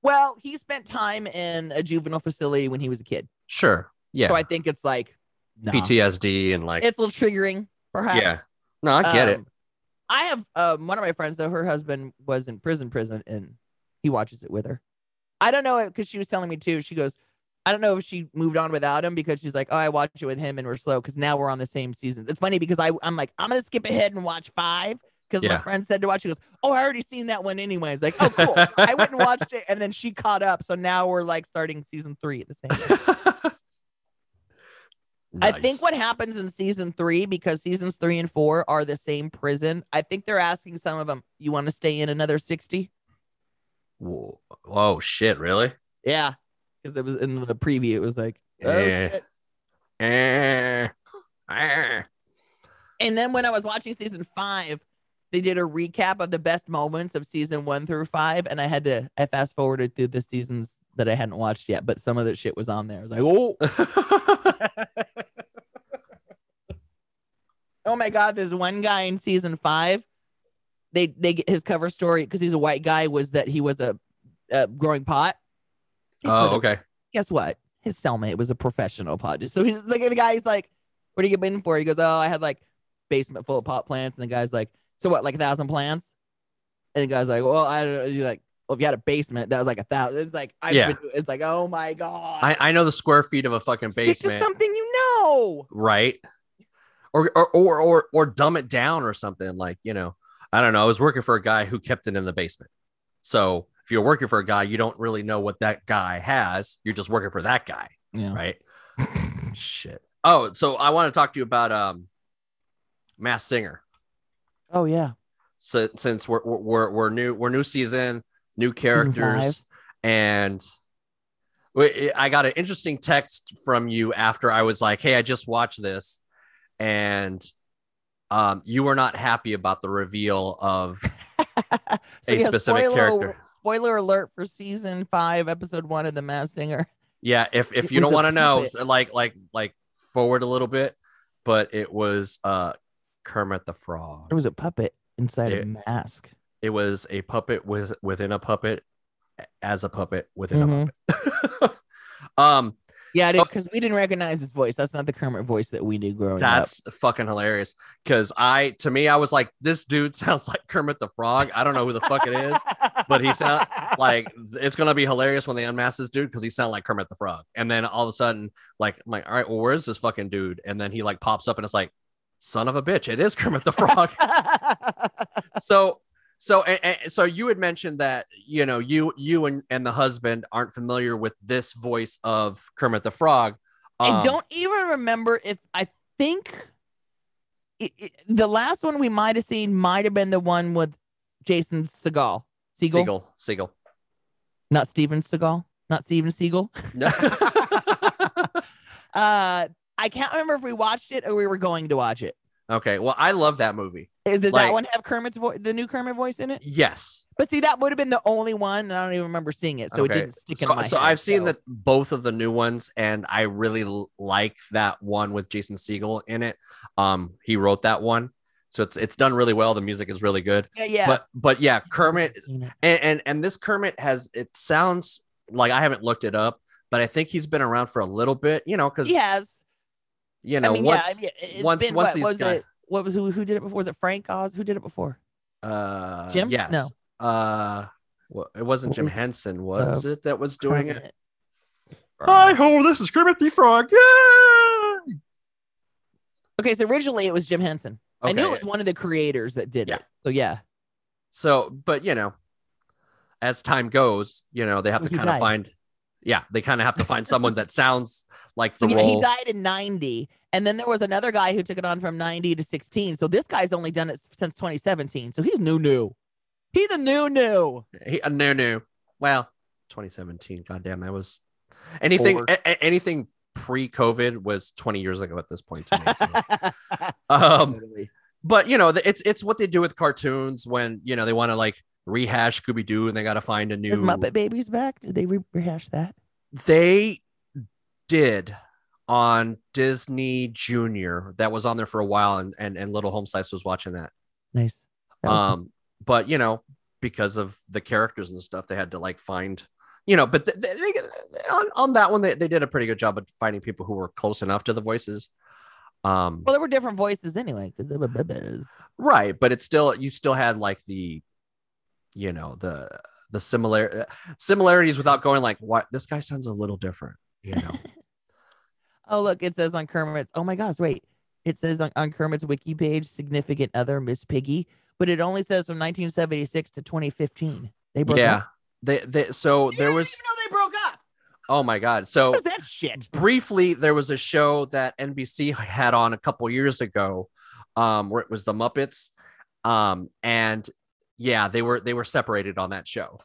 Well, he spent time in a juvenile facility when he was a kid. Sure. Yeah. So I think it's like PTSD and like. It's a little triggering, perhaps. Yeah. No, I get it. I have one of my friends, though, her husband was in prison, and he watches it with her. I don't know, because she was telling me, too. She goes, I don't know if she moved on without him because she's like, oh, I watch it with him and we're slow because now we're on the same season. It's funny because I'm like, I'm going to skip ahead and watch 5 because my friend said to watch. She goes, oh, I already seen that one anyway. It's like, oh, cool. I went and watched it and then she caught up. So now we're like starting season 3 at the same time. Nice. I think what happens in season 3, because seasons 3 and 4 are the same prison, I think they're asking some of them, you want to stay in another 60? Whoa. Oh, shit. Really? Yeah. Because it was in the preview, it was like, oh, shit. And then when I was watching season 5, they did a recap of the best moments of season 1 through 5, and I fast forwarded through the seasons that I hadn't watched yet, but some of the shit was on there. I was like, oh, oh my God! There's one guy in season 5. They get his cover story because he's a white guy was that he was a growing pot. Oh, okay. Guess what? His cellmate was a professional pot. So he's like, the guy, he's like, what do you get in for? He goes, oh, I had like basement full of pot plants. And the guy's like, so what, like 1,000 plants? And the guy's like, well, I don't know. He's like, well, if you had a basement, that was like 1,000. It's like, it's like, oh my God. I know the square feet of a fucking basement. Stick to something you know. Right. Or dumb it down or something. Like, you know, I don't know. I was working for a guy who kept it in the basement. So if you're working for a guy, you don't really know what that guy has. You're just working for that guy. Yeah. Right. Shit. Oh, so I want to talk to you about Masked Singer. Oh, yeah. So since we're new season, new characters, and I got an interesting text from you after I was like, hey, I just watched this, and you were not happy about the reveal of specific character. Spoiler alert for season 5, episode 1 of The Masked Singer. Yeah, if you don't want to know, like forward a little bit, but it was Kermit the Frog. It was a puppet inside a mask. It was a puppet within a puppet, as a puppet within a puppet. Yeah, because we didn't recognize his voice. That's not the Kermit voice that we knew growing up. That's fucking hilarious. Because to me, I was like, this dude sounds like Kermit the Frog. I don't know who the fuck it is, but he sounds like, it's going to be hilarious when they unmask this dude because he sounds like Kermit the Frog. And then all of a sudden, like, I'm like, all right, well, where's this fucking dude? And then he like pops up and it's like, son of a bitch, it is Kermit the Frog. So you had mentioned that, you know, you and the husband aren't familiar with this voice of Kermit the Frog. I don't even remember if I think the last one we might have seen might have been the one with Jason Segel. Segel. Not Steven Seagal. Not Steven Seagal. No. I can't remember if we watched it or we were going to watch it. Okay, well, I love that movie. Does that one have Kermit's voice, the new Kermit voice in it? Yes. But see, that would have been the only one, and I don't even remember seeing it, so it didn't stick in my head. So I've seen both of the new ones, and I really like that one with Jason Segel in it. He wrote that one, so it's done really well. The music is really good. Yeah. But yeah, Kermit, and this Kermit sounds like, I haven't looked it up, but I think he's been around for a little bit, you know, because he has. You know, once these guys. What was who did it before? Was it Frank Oz? Who did it before? Jim? Yes. No. Well, it wasn't Jim Henson, was it? That was doing Kermit. It. Hi ho! This is Kermit the Frog. Yeah. Okay, so originally it was Jim Henson. Okay. I knew it was one of the creators that did it. So yeah. So, but you know, as time goes, you know, they have to kind of find. Yeah, they kind of have to find someone that sounds like the role. He died in 90, and then there was another guy who took it on from 90 to 16. So this guy's only done it since 2017. So he's new. He the new. He a new. Well, 2017. Goddamn, that was anything. Anything pre-COVID was 20 years ago at this point. To me, so. But you know, it's what they do with cartoons when you know they want to like. Rehash Scooby-Doo, and they got to find a new. Is Muppet Babies back? Did they rehash that? They did on Disney Junior. That was on there for a while, and Little Home Slice was watching that. Nice. That fun. But you know, because of the characters and stuff, they had to like find, you know. But they on that one, they did a pretty good job of finding people who were close enough to the voices. Well, there were different voices anyway because they were babies. Right, but it's still had like the. You know, the similarities without going like, what? This guy sounds a little different, you know? Oh, look, it says on Kermit's. Oh, my gosh. Wait, it says on Kermit's wiki page, significant other Miss Piggy. But it only says from 1976 to 2015. They broke up. So there was. You know, they broke up. Oh, my God. So what is that shit? Briefly, there was a show that NBC had on a couple years ago where it was the Muppets. And. Yeah, they were separated on that show.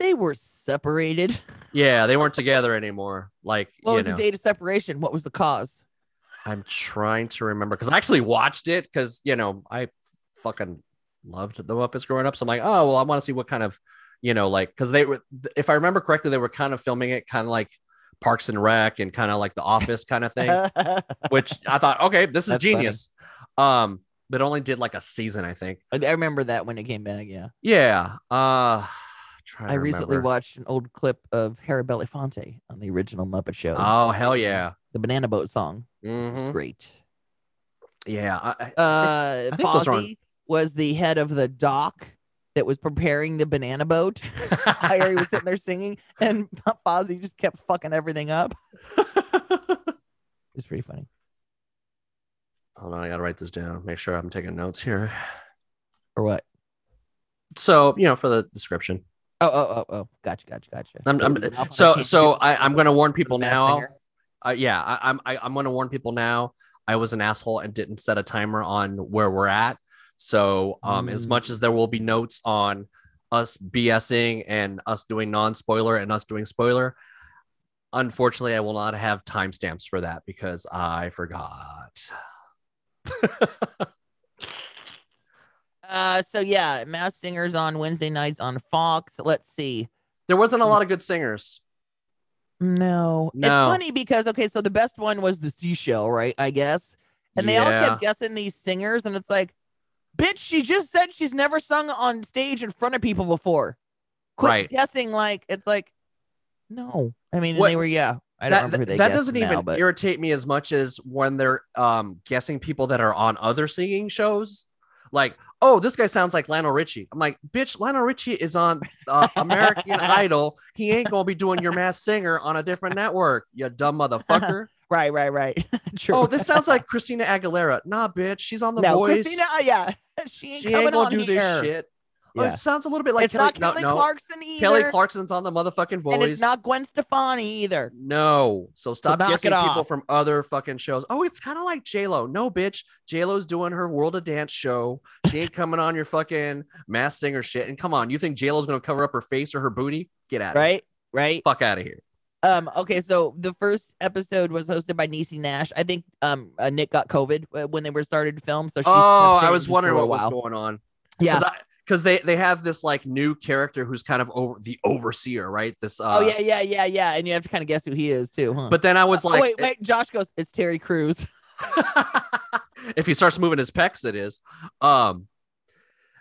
They were separated. Yeah, they weren't together anymore. Like, what was the date of separation? What was the cause? I'm trying to remember because I actually watched it because you know I fucking loved the Muppets growing up. So I'm like, oh well, I want to see what kind of, you know, like because they were, if I remember correctly, they were kind of filming it kind of like Parks and Rec and kind of like The Office kind of thing, which I thought, okay, this is That's genius. Funny. But only did like a season, I think. I remember that when it came back, yeah. Yeah. I recently watched an old clip of Harry Belafonte on the original Muppet Show. Oh, hell yeah. The Banana Boat song. Mm-hmm. It's great. Yeah. I think Fozzie was the head of the dock that was preparing the banana boat. Harry was sitting there singing, and Fozzie just kept fucking everything up. It's pretty funny. Hold on, I gotta write this down. Make sure I'm taking notes here. Or what? So, you know, for the description. Oh. Gotcha. I'm going to warn people now. I'm going to warn people now. I was an asshole and didn't set a timer on where we're at. So as much as there will be notes on us BSing and us doing non-spoiler and us doing spoiler, unfortunately, I will not have timestamps for that because I forgot. Masked Singer's on Wednesday nights on Fox. Let's see. There wasn't a lot of good singers. No. It's funny because, so the best one was the seashell, right? I guess. And they all kept guessing these singers. And it's like, bitch, she just said she's never sung on stage in front of people before. Quit guessing. No. I mean, and they were, I don't remember who they guessed. That doesn't even irritate me as much as when they're guessing people that are on other singing shows. Like, oh, this guy sounds like Lionel Richie. I'm like, bitch, Lionel Richie is on American Idol. He ain't going to be doing your Masked Singer on a different network, you dumb motherfucker. Right. True. Oh, this sounds like Christina Aguilera. Nah, bitch, she's on The Voice. Christina, she ain't going to do this shit. Yeah. Oh, it sounds a little bit like Kelly Clarkson either. Kelly Clarkson's on The motherfucking Voice. And it's not Gwen Stefani either. No. So stop guessing people from other fucking shows. Oh, it's kind of like J-Lo. No, bitch. J-Lo's doing her World of Dance show. She ain't coming on your fucking Masked Singer shit. And come on, you think J-Lo's going to cover up her face or her booty? Get out of here. Right. Fuck out of here. Okay, so the first episode was hosted by Niecy Nash. I think Nick got COVID when they were started to film. So I was wondering what was going on. Yeah. Because they have this like new character who's kind of the overseer, right? This and you have to kind of guess who he is too, huh? But then I was like, wait, Josh goes, it's Terry Crews. If he starts moving his pecs, it is. So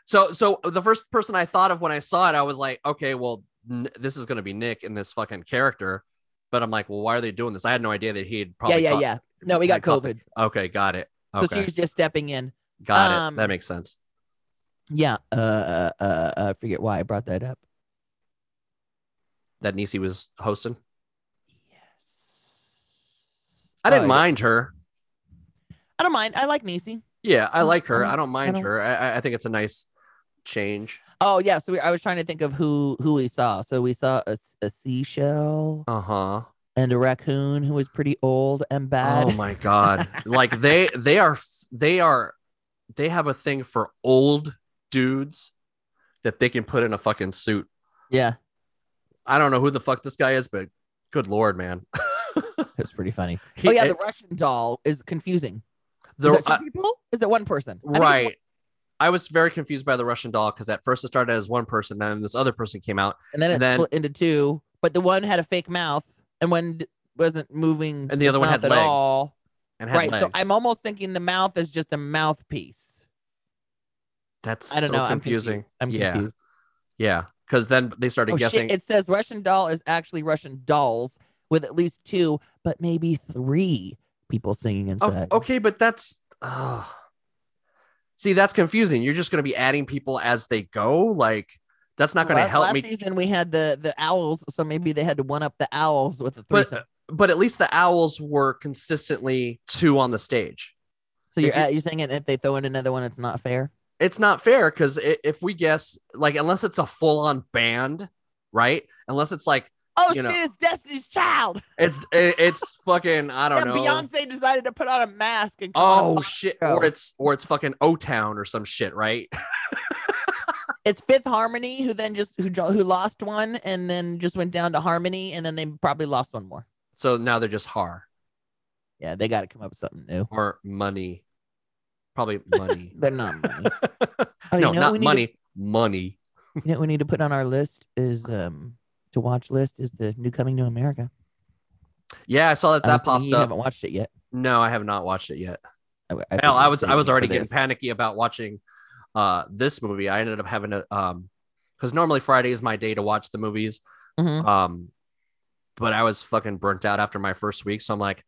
the first person I thought of when I saw it, I was like, okay, well, this is going to be Nick in this fucking character. But I'm like, well, why are they doing this? I had no idea that he had probably No, he got COVID. Okay, got it. Okay. So she was just stepping in. Got it. That makes sense. Yeah, I forget why I brought that up. That Niecy was hosting? Yes. I didn't mind her. I don't mind. I like Niecy. Yeah, I like her. I don't mind her. I think it's a nice change. Oh, yeah. So I was trying to think of who we saw. So we saw a seashell. Uh-huh. And a raccoon who was pretty old and bad. Oh, my God. Like, they have a thing for old dudes that they can put in a fucking suit. Yeah. I don't know who the fuck this guy is, but good Lord, man. That's pretty funny. The Russian doll is confusing. Is that two people? Is it one person? Right. I was very confused by the Russian doll because at first it started as one person, then this other person came out. And then it split into two, but the one had a fake mouth and one wasn't moving. And the other one had legs. All. And had legs. So I'm almost thinking the mouth is just a mouthpiece. That's confusing. I'm confused. Yeah. Because then they started guessing. Shit. It says Russian doll is actually Russian dolls with at least two, but maybe three people singing inside. Oh, okay, but that's... See, that's confusing. You're just going to be adding people as they go. Like, that's not going to help me. Last season we had the owls, so maybe they had to one up the owls with the threesome. But at least the owls were consistently two on the stage. So you're saying if they throw in another one, it's not fair? It's not fair because if we guess, like, unless it's a full-on band, right? Unless it's like, it's Destiny's Child. It's fucking, I don't know. Beyonce decided to put on a mask and shit. Or it's fucking O-Town or some shit, right? It's Fifth Harmony who lost one and then just went down to Harmony and then they probably lost one more. So now they're just Har. Yeah, they got to come up with something new. Or money. Probably money. They're not money. Money. You know what we need to put on our list is to watch list is the new Coming to America. Yeah, I saw that popped up. I haven't watched it yet. No, I have not watched it yet. I was already getting panicky about watching this movie. I ended up having to because normally Friday is my day to watch the movies. Mm-hmm. But I was fucking burnt out after my first week, so I'm like,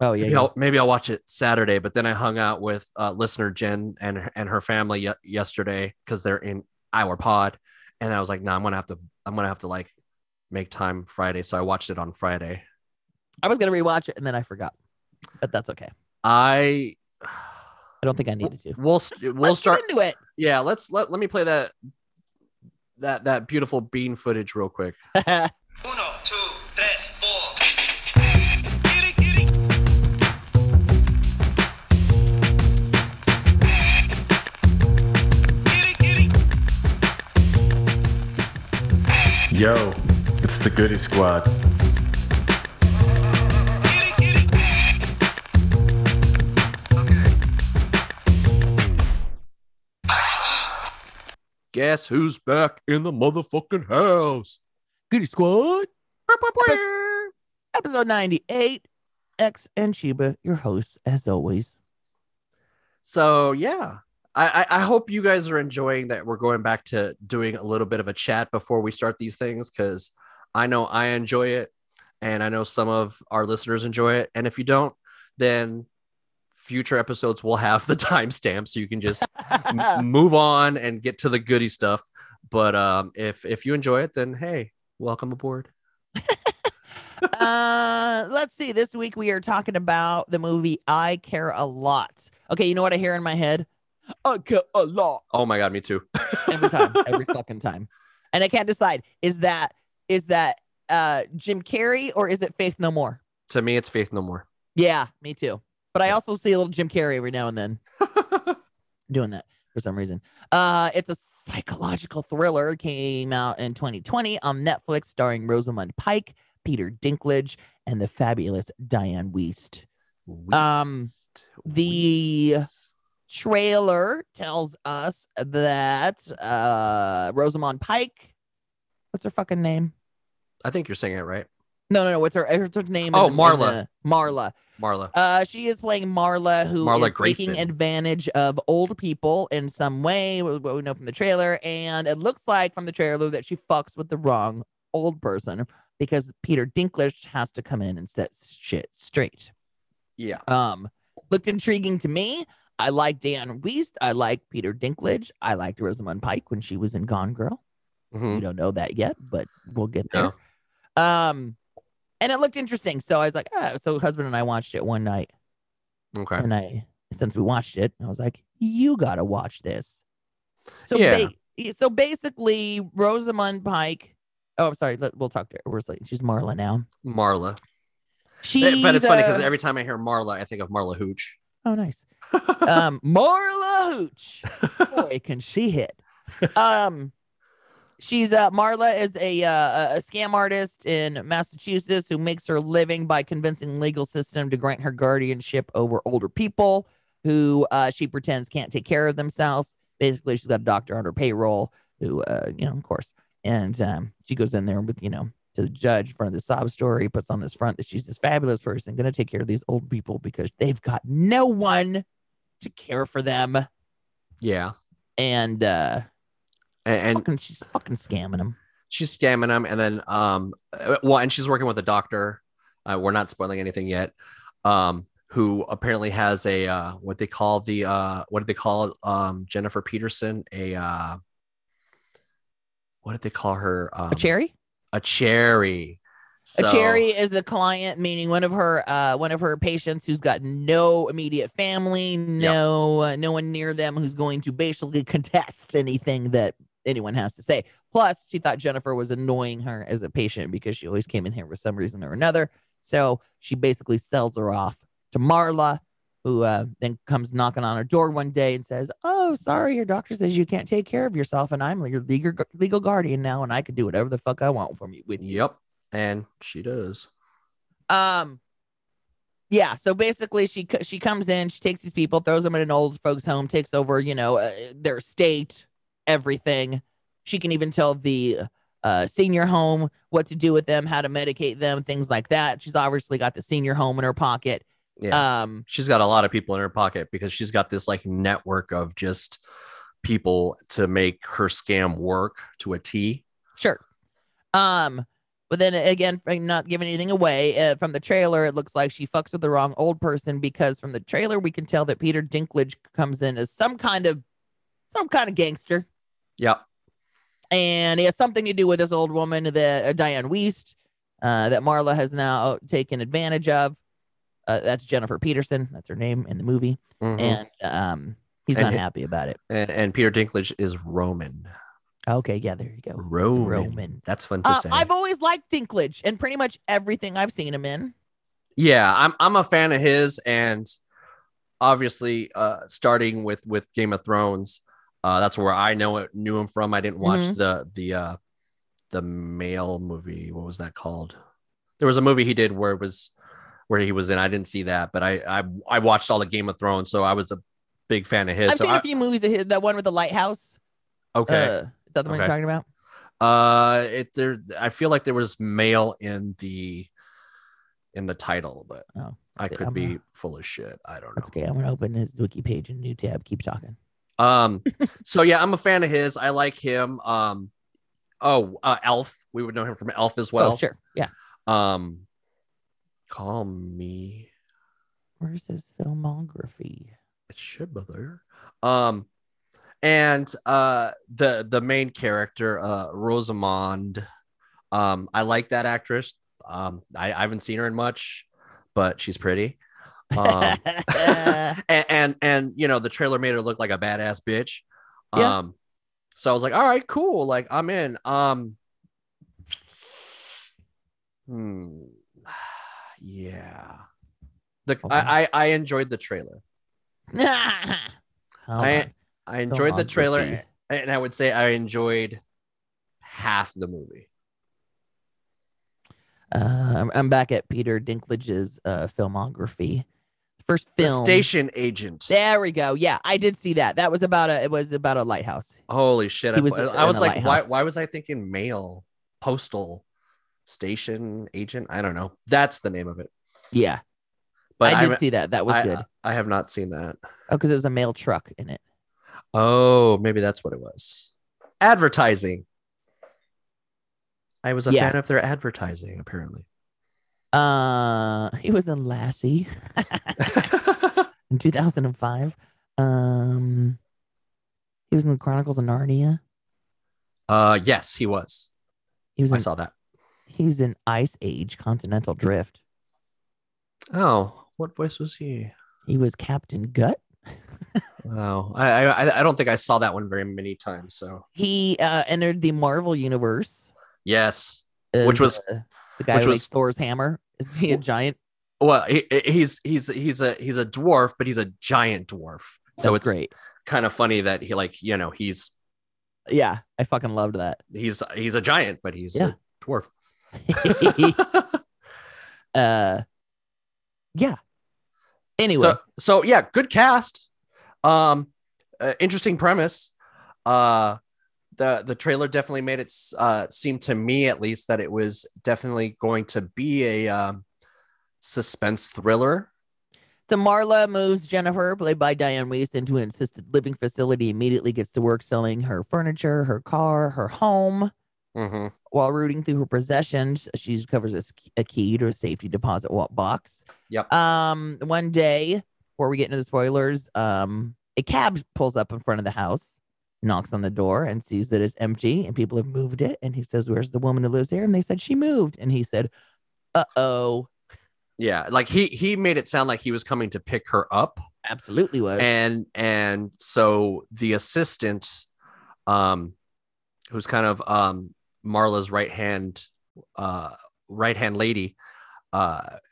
maybe I'll watch it Saturday. But then I hung out with listener Jen and her family yesterday because they're in our pod, and I was like, no, I'm gonna have to like make time Friday. So I watched it on Friday. I was gonna rewatch it and then I forgot, but that's okay. I don't think I needed to. We'll start into it. Yeah, let me play that that beautiful bean footage real quick. Uno, two, tres, four. Get it, get it. Get it, get it. Yo, it's the Goody Squad. Get it, get it. Okay. Guess who's back in the motherfucking house? Goody Squad. Episode 98. X and Cheeba, your hosts, as always. So, yeah. I hope you guys are enjoying that we're going back to doing a little bit of a chat before we start these things, because I know I enjoy it, and I know some of our listeners enjoy it. And if you don't, then future episodes will have the timestamp, so you can just move on and get to the goody stuff. But if you enjoy it, then hey, welcome aboard. Let's see. This week we are talking about the movie I Care A Lot. Okay, you know what I hear in my head? I care a lot. Oh my God, me too. Every fucking time. And I can't decide. Is that Jim Carrey or is it Faith No More? To me, it's Faith No More. Yeah, me too. But I also see a little Jim Carrey every now and then doing that for some reason. It's a psychological thriller, came out in 2020 on Netflix, starring Rosamund Pike, Peter Dinklage, and the fabulous Diane Wiest. The trailer tells us that Rosamund Pike, what's her fucking name? I think you're saying it right. No. What's her name? Oh, Marla. She is playing Marla, who is taking advantage of old people in some way, what we know from the trailer. And it looks like from the trailer that she fucks with the wrong old person, because Peter Dinklage has to come in and set shit straight. Yeah. Looked intriguing to me. I like Diane Wiest. I like Peter Dinklage. I liked Rosamund Pike when she was in Gone Girl. Mm-hmm. We don't know that yet, but we'll get there. No. And it looked interesting, so I was like, so husband and I watched it one night. Okay. And since we watched it, I was like, you gotta watch this. So yeah. So basically, Rosamund Pike. Oh, I'm sorry. We'll talk to her. She's Marla now. Marla. But it's funny because every time I hear Marla, I think of Marla Hooch. Oh, nice. Marla Hooch. Boy, can she hit. She's Marla is a scam artist in Massachusetts who makes her living by convincing legal system to grant her guardianship over older people who she pretends can't take care of themselves. Basically, she's got a doctor on her payroll who, of course. And she goes in there with, to the judge in front of the sob story, puts on this front that she's this fabulous person going to take care of these old people because they've got no one to care for them. Yeah. And she's fucking scamming him. She's scamming him. And then, and she's working with a doctor. We're not spoiling anything yet. Who apparently has a, Jennifer Peterson? What did they call her? A cherry? A cherry. So, a cherry is a client, meaning one of her patients who's got no immediate family, no one near them who's going to basically contest anything that anyone has to say. Plus, she thought Jennifer was annoying her as a patient because she always came in here for some reason or another. So she basically sells her off to Marla, who then comes knocking on her door one day and says, "Oh, sorry, your doctor says you can't take care of yourself, and I'm your legal guardian now, and I can do whatever the fuck I want from you with you." Yep, and she does. Yeah. So basically, she comes in, she takes these people, throws them in an old folks' home, takes over, their estate. Everything. She can even tell the senior home what to do with them, how to medicate them, things like that. She's obviously got the senior home in her pocket. Yeah. She's got a lot of people in her pocket because she's got this network of just people to make her scam work to a T. Sure. But then again, not giving anything away from the trailer, it looks like she fucks with the wrong old person, because from the trailer we can tell that Peter Dinklage comes in as some kind of gangster. Yeah. And he has something to do with this old woman, Diane Wiest, that Marla has now taken advantage of. That's Jennifer Peterson. That's her name in the movie. Mm-hmm. And he's not happy about it. And Peter Dinklage is Roman. Okay, yeah, there you go. Roman. Roman. That's fun to say. I've always liked Dinklage and pretty much everything I've seen him in. Yeah, I'm a fan of his, and obviously starting with Game of Thrones, that's where I knew him from. I didn't watch the male movie. What was that called? There was a movie he did where he was in. I didn't see that, but I watched all the Game of Thrones, so I was a big fan of his. I've seen a few movies of his. That one with the lighthouse. Okay, is that the one you're talking about? I feel like there was male in the title, but I could be full of shit. I don't know. That's okay. I'm gonna open his wiki page in a new tab. Keep talking. So yeah, I'm a fan of his. I like him. Elf. We would know him from Elf as well. Oh, sure. Yeah. Call me. Where's his filmography? It's shit, brother. And the main character, Rosamund. I like that actress. I haven't seen her in much, but she's pretty. And you know, the trailer made her look like a badass bitch. Yeah. So I was like, all right, cool. Like, I'm in. Yeah. I enjoyed the trailer. I enjoyed the trailer, and I would say I enjoyed half the movie. I'm back at Peter Dinklage's filmography. First film, The Station Agent. There we go. Yeah, I did see that. That was about a lighthouse. Holy shit! I was like, why was I thinking male? Postal station agent? I don't know. That's the name of it. Yeah, but I did see that. That was good. I have not seen that. Oh, because it was a mail truck in it. Oh, maybe that's what it was. Advertising. I was a fan of their advertising, apparently. He was in Lassie in 2005. He was in the Chronicles of Narnia. Yes, he was. I saw that. He's in Ice Age: Continental Drift. Oh, what voice was he? He was Captain Gut. Wow, I don't think I saw that one very many times. So he entered the Marvel universe. Yes, which was the guy who was Thor's hammer. Is he a giant? Well, he's a dwarf, but he's a giant dwarf. So it's great. Kind of funny that he he's. Yeah, I fucking loved that. He's a giant, but he's a dwarf. Yeah. Anyway, so yeah, good cast. Interesting premise. The trailer definitely made it seem to me, at least, that it was definitely going to be a suspense thriller. So Marla moves Jennifer, played by Diane Wiest, into an assisted living facility, immediately gets to work selling her furniture, her car, her home. Mm-hmm. While rooting through her possessions, she discovers a key to a safety deposit box. Yep. One day, before we get into the spoilers, a cab pulls up in front of the house. Knocks on the door and sees that it's empty and people have moved it. And he says, "Where's the woman who lives here?" And they said, "She moved." And he said, "Uh-oh." Yeah. Like he made it sound like he was coming to pick her up. Absolutely was. And so the assistant, who's kind of, Marla's right-hand lady,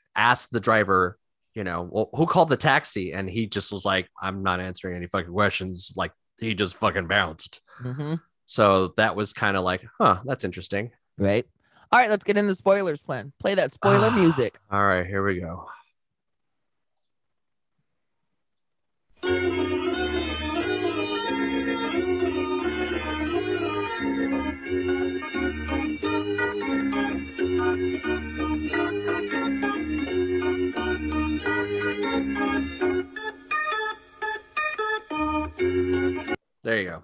asked the driver, well, who called the taxi? And he just was like, "I'm not answering any fucking questions." Like, he just fucking bounced. Mm-hmm. So that was kind of like, huh, that's interesting. Right. All right, let's get into spoilers, Plan. Play that spoiler music. All right, here we go. There you go.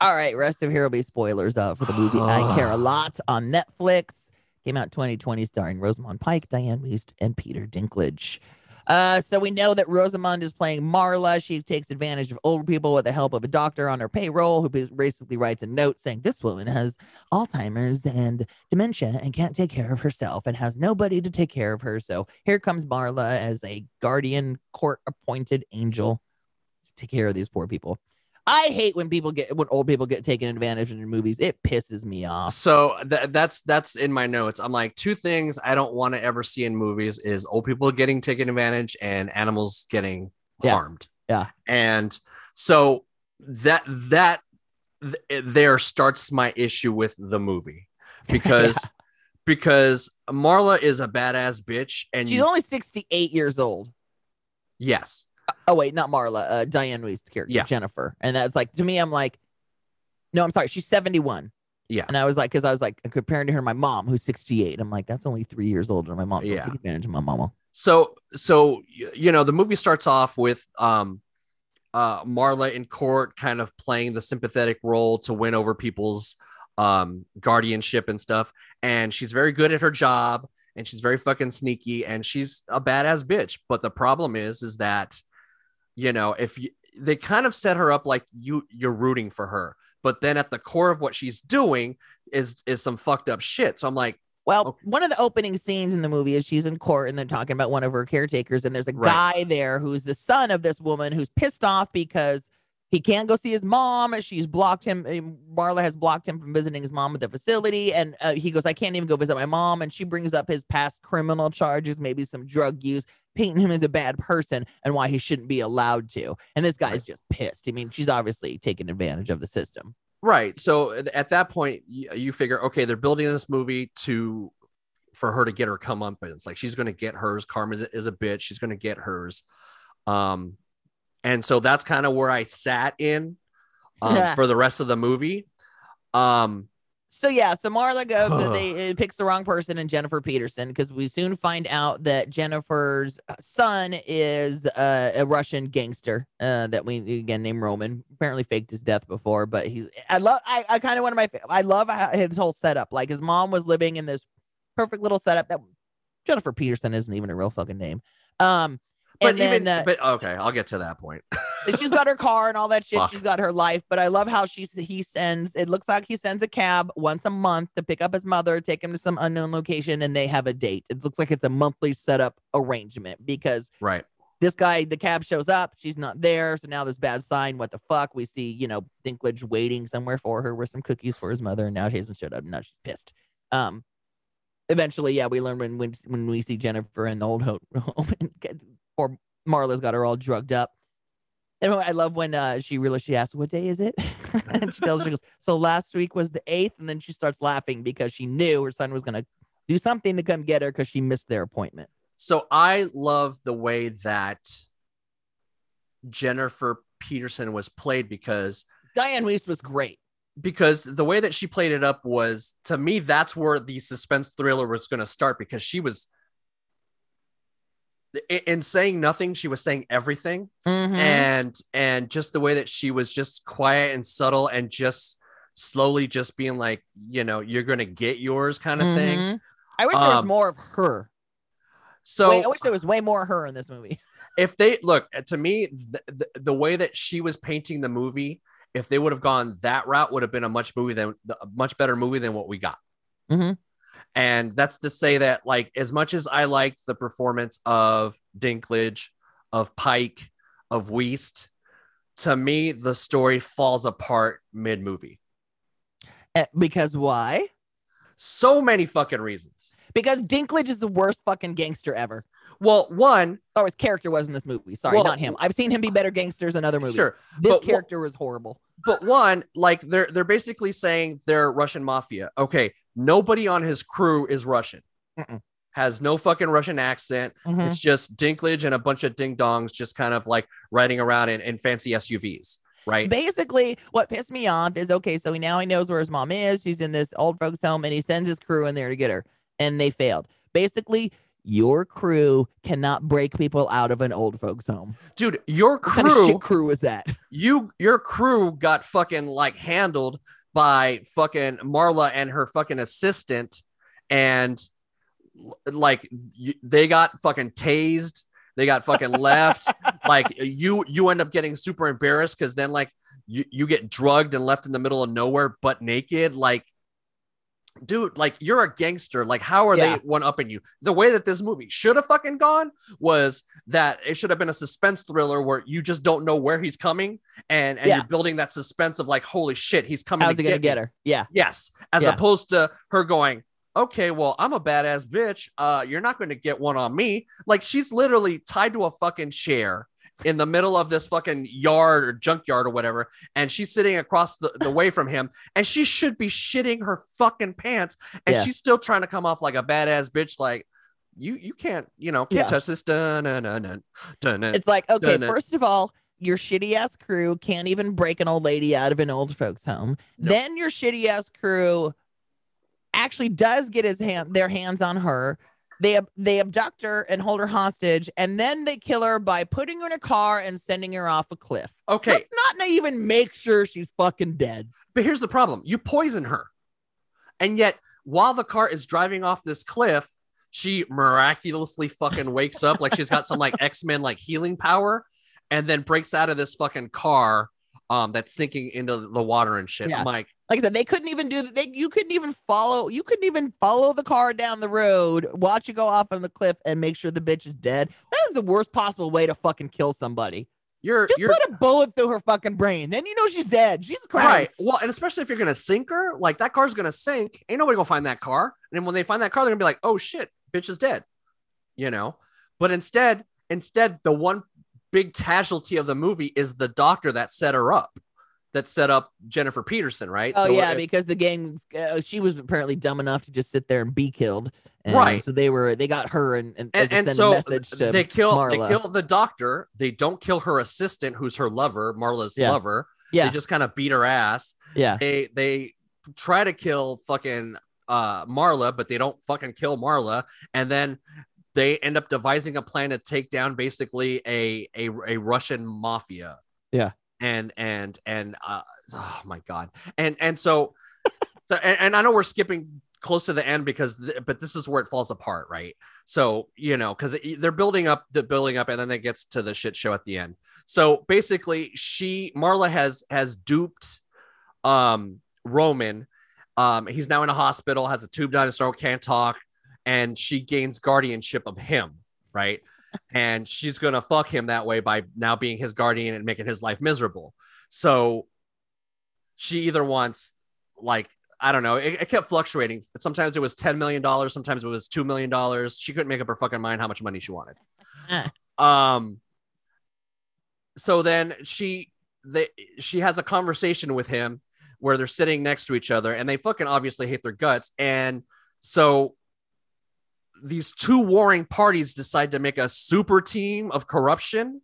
All right. Rest of here will be spoilers for the movie I Care A Lot on Netflix. Came out 2020, starring Rosamund Pike, Diane Wiest, and Peter Dinklage. So we know that Rosamund is playing Marla. She takes advantage of older people with the help of a doctor on her payroll who basically writes a note saying this woman has Alzheimer's and dementia and can't take care of herself and has nobody to take care of her. So here comes Marla as a guardian court-appointed angel. Take care of these poor people. I hate when old people get taken advantage in their movies. It pisses me off. So that's in my notes. I'm like, two things I don't want to ever see in movies is old people getting taken advantage and animals getting harmed. Yeah. And so there starts my issue with the movie, because because Marla is a badass bitch, and she's only 68 years old. Yes. Oh wait, not Marla. Diane Wiest's character, Jennifer. And that's like, to me, I'm like, no, I'm sorry, she's 71. Yeah. And I was like, because I was like comparing to her, my mom, who's 68. I'm like, that's only 3 years older than my mom. Yeah. Take advantage of my mama. So you know, the movie starts off with Marla in court, kind of playing the sympathetic role to win over people's guardianship and stuff. And she's very good at her job, and she's very fucking sneaky, and she's a badass bitch. But the problem is that, you know, they kind of set her up like you're rooting for her, but then at the core of what she's doing is some fucked up shit. So I'm like, well, okay. One of the opening scenes in the movie is she's in court and they're talking about one of her caretakers. And there's a guy there who's the son of this woman who's pissed off because he can't go see his mom. She's blocked him. Marla has blocked him from visiting his mom at the facility. And he goes, I can't even go visit my mom. And she brings up his past criminal charges, maybe some drug use, painting him as a bad person and why he shouldn't be allowed to. And this guy's just pissed. I mean, she's obviously taking advantage of the system. Right. So at that point, you figure, okay, they're building this movie for her to get her comeuppance. Like, she's going to get hers. Carmen is a bitch. She's going to get hers. And so that's kind of where I sat in for the rest of the movie. So Marla goes, they picks the wrong person in Jennifer Peterson, because we soon find out that Jennifer's son is a Russian gangster that we again named Roman. Apparently faked his death before, but I love his whole setup. Like, his mom was living in this perfect little setup that Jennifer Peterson isn't even a real fucking name. But I'll get to that point. She's got her car and all that shit. Fuck. She's got her life. But I love how he sends a cab once a month to pick up his mother, take him to some unknown location, and they have a date. It looks like it's a monthly setup arrangement, because this guy, the cab shows up, she's not there. So now this bad sign. What the fuck? We see, you know, Dinklage waiting somewhere for her with some cookies for his mother, and now she hasn't showed up. Now she's pissed. Eventually, we learn when we see Jennifer in the old home. Or Marla's got her all drugged up. And I love when she realized, she asks, what day is it? And she goes, so last week was the 8th. And then she starts laughing because she knew her son was going to do something to come get her because she missed their appointment. So I love the way that Jennifer Peterson was played, because Diane Wiest was great. Because the way that she played it up was, to me, that's where the suspense thriller was going to start, because she was... in saying nothing, she was saying everything. Mm-hmm. And just the way that she was just quiet and subtle and just slowly just being like, you know, you're going to get yours kind of thing. I wish there was more of her. I wish there was way more her in this movie. If they look to me, the way that she was painting the movie, if they would have gone that route, would have been a much better movie than what we got. Mm-hmm. And that's to say that, like, as much as I liked the performance of Dinklage, of Pike, of Wiest, to me, the story falls apart mid-movie. Because why? So many fucking reasons. Because Dinklage is the worst fucking gangster ever. Well, his character was in this movie. Sorry, not him. I've seen him be better gangsters in other movies. Sure, this character was horrible. But like they're basically saying they're Russian mafia. Okay, nobody on his crew is Russian. Mm-mm. Has no fucking Russian accent. Mm-hmm. It's just Dinklage and a bunch of ding dongs just kind of like riding around in fancy SUVs. Right. Basically, what pissed me off is, okay, so now he knows where his mom is. She's in this old folks home, and he sends his crew in there to get her, and they failed. Basically, your crew cannot break people out of an old folks home. Dude, your crew. What kind of shit crew is that? Your crew got fucking like handled by fucking Marla and her fucking assistant, and like they got fucking tased. They got fucking left. Like you end up getting super embarrassed, because then like you get drugged and left in the middle of nowhere butt naked. Like, dude, like, you're a gangster. Like, how are they one-upping you? The way that this movie should have fucking gone was that it should have been a suspense thriller where you just don't know where he's coming, and you're building that suspense of like, holy shit, he's coming. How's he gonna get her? Yeah. Yes. As opposed to her going, okay, well, I'm a badass bitch. You're not going to get one on me. Like, she's literally tied to a fucking chair in the middle of this fucking yard or junkyard or whatever, and she's sitting across the way from him, and she should be shitting her fucking pants, and she's still trying to come off like a badass bitch, like, you can't, you know, can't touch this. It's like, okay, first of all, your shitty ass crew can't even break an old lady out of an old folks home. Nope. Then your shitty ass crew actually does get their hands on her. They abduct her and hold her hostage, and then they kill her by putting her in a car and sending her off a cliff. Okay. Let's not even make sure she's fucking dead. But here's the problem. You poison her. And yet, while the car is driving off this cliff, she miraculously fucking wakes up like she's got some like X-Men like healing power, and then breaks out of this fucking car that's sinking into the water and shit. Yeah. Mike. Like I said, they couldn't even do that. You couldn't even follow the car down the road, watch it go off on the cliff, and make sure the bitch is dead. That is the worst possible way to fucking kill somebody. Just put a bullet through her fucking brain. Then you know she's dead. Jesus Christ. Right. Well, and especially if you're going to sink her, like, that car's going to sink. Ain't nobody going to find that car. And then when they find that car, they're going to be like, oh shit, bitch is dead. You know? But instead, the one big casualty of the movie is the doctor that set up Jennifer Peterson, right? Oh, so yeah, because the gang, she was apparently dumb enough to just sit there and be killed. And right. So they got her and send so a message to Marla. They kill the doctor. They don't kill her assistant, who's her lover, Marla's lover. Yeah. They just kind of beat her ass. Yeah. They try to kill fucking Marla, but they don't fucking kill Marla. And then they end up devising a plan to take down basically a Russian mafia. Yeah. And oh my God. And so I know we're skipping close to the end but this is where it falls apart. Right. So, you know, cause they're building up and then it gets to the shit show at the end. So basically Marla has duped Roman. He's now in a hospital, has a tube down his throat, can't talk. And she gains guardianship of him. Right. And she's going to fuck him that way by now being his guardian and making his life miserable. So she either wants, like, I don't know. It kept fluctuating. Sometimes it was $10 million. Sometimes it was $2 million. She couldn't make up her fucking mind how much money she wanted. So then she has a conversation with him where they're sitting next to each other and they fucking obviously hate their guts. And so these two warring parties decide to make a super team of corruption,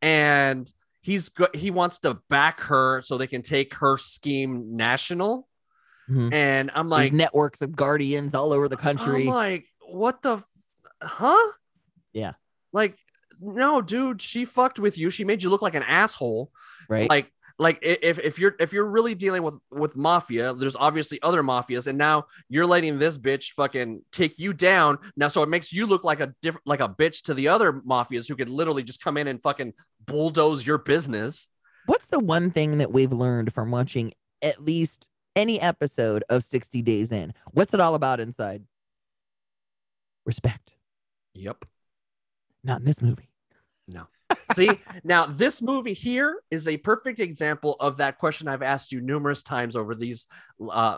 and he wants to back her so they can take her scheme national. Mm-hmm. And I'm like, there's networks of guardians all over the country. I'm like, what the, huh? Yeah. Like, no, dude, she fucked with you. She made you look like an asshole. Right. Like if you're really dealing with mafia, there's obviously other mafias, and now you're letting this bitch fucking take you down now. So it makes you look like a bitch to the other mafias who could literally just come in and fucking bulldoze your business. What's the one thing that we've learned from watching at least any episode of 60 Days In? What's it all about inside? Respect. Yep. Not in this movie. No. See, now this movie here is a perfect example of that question I've asked you numerous times over these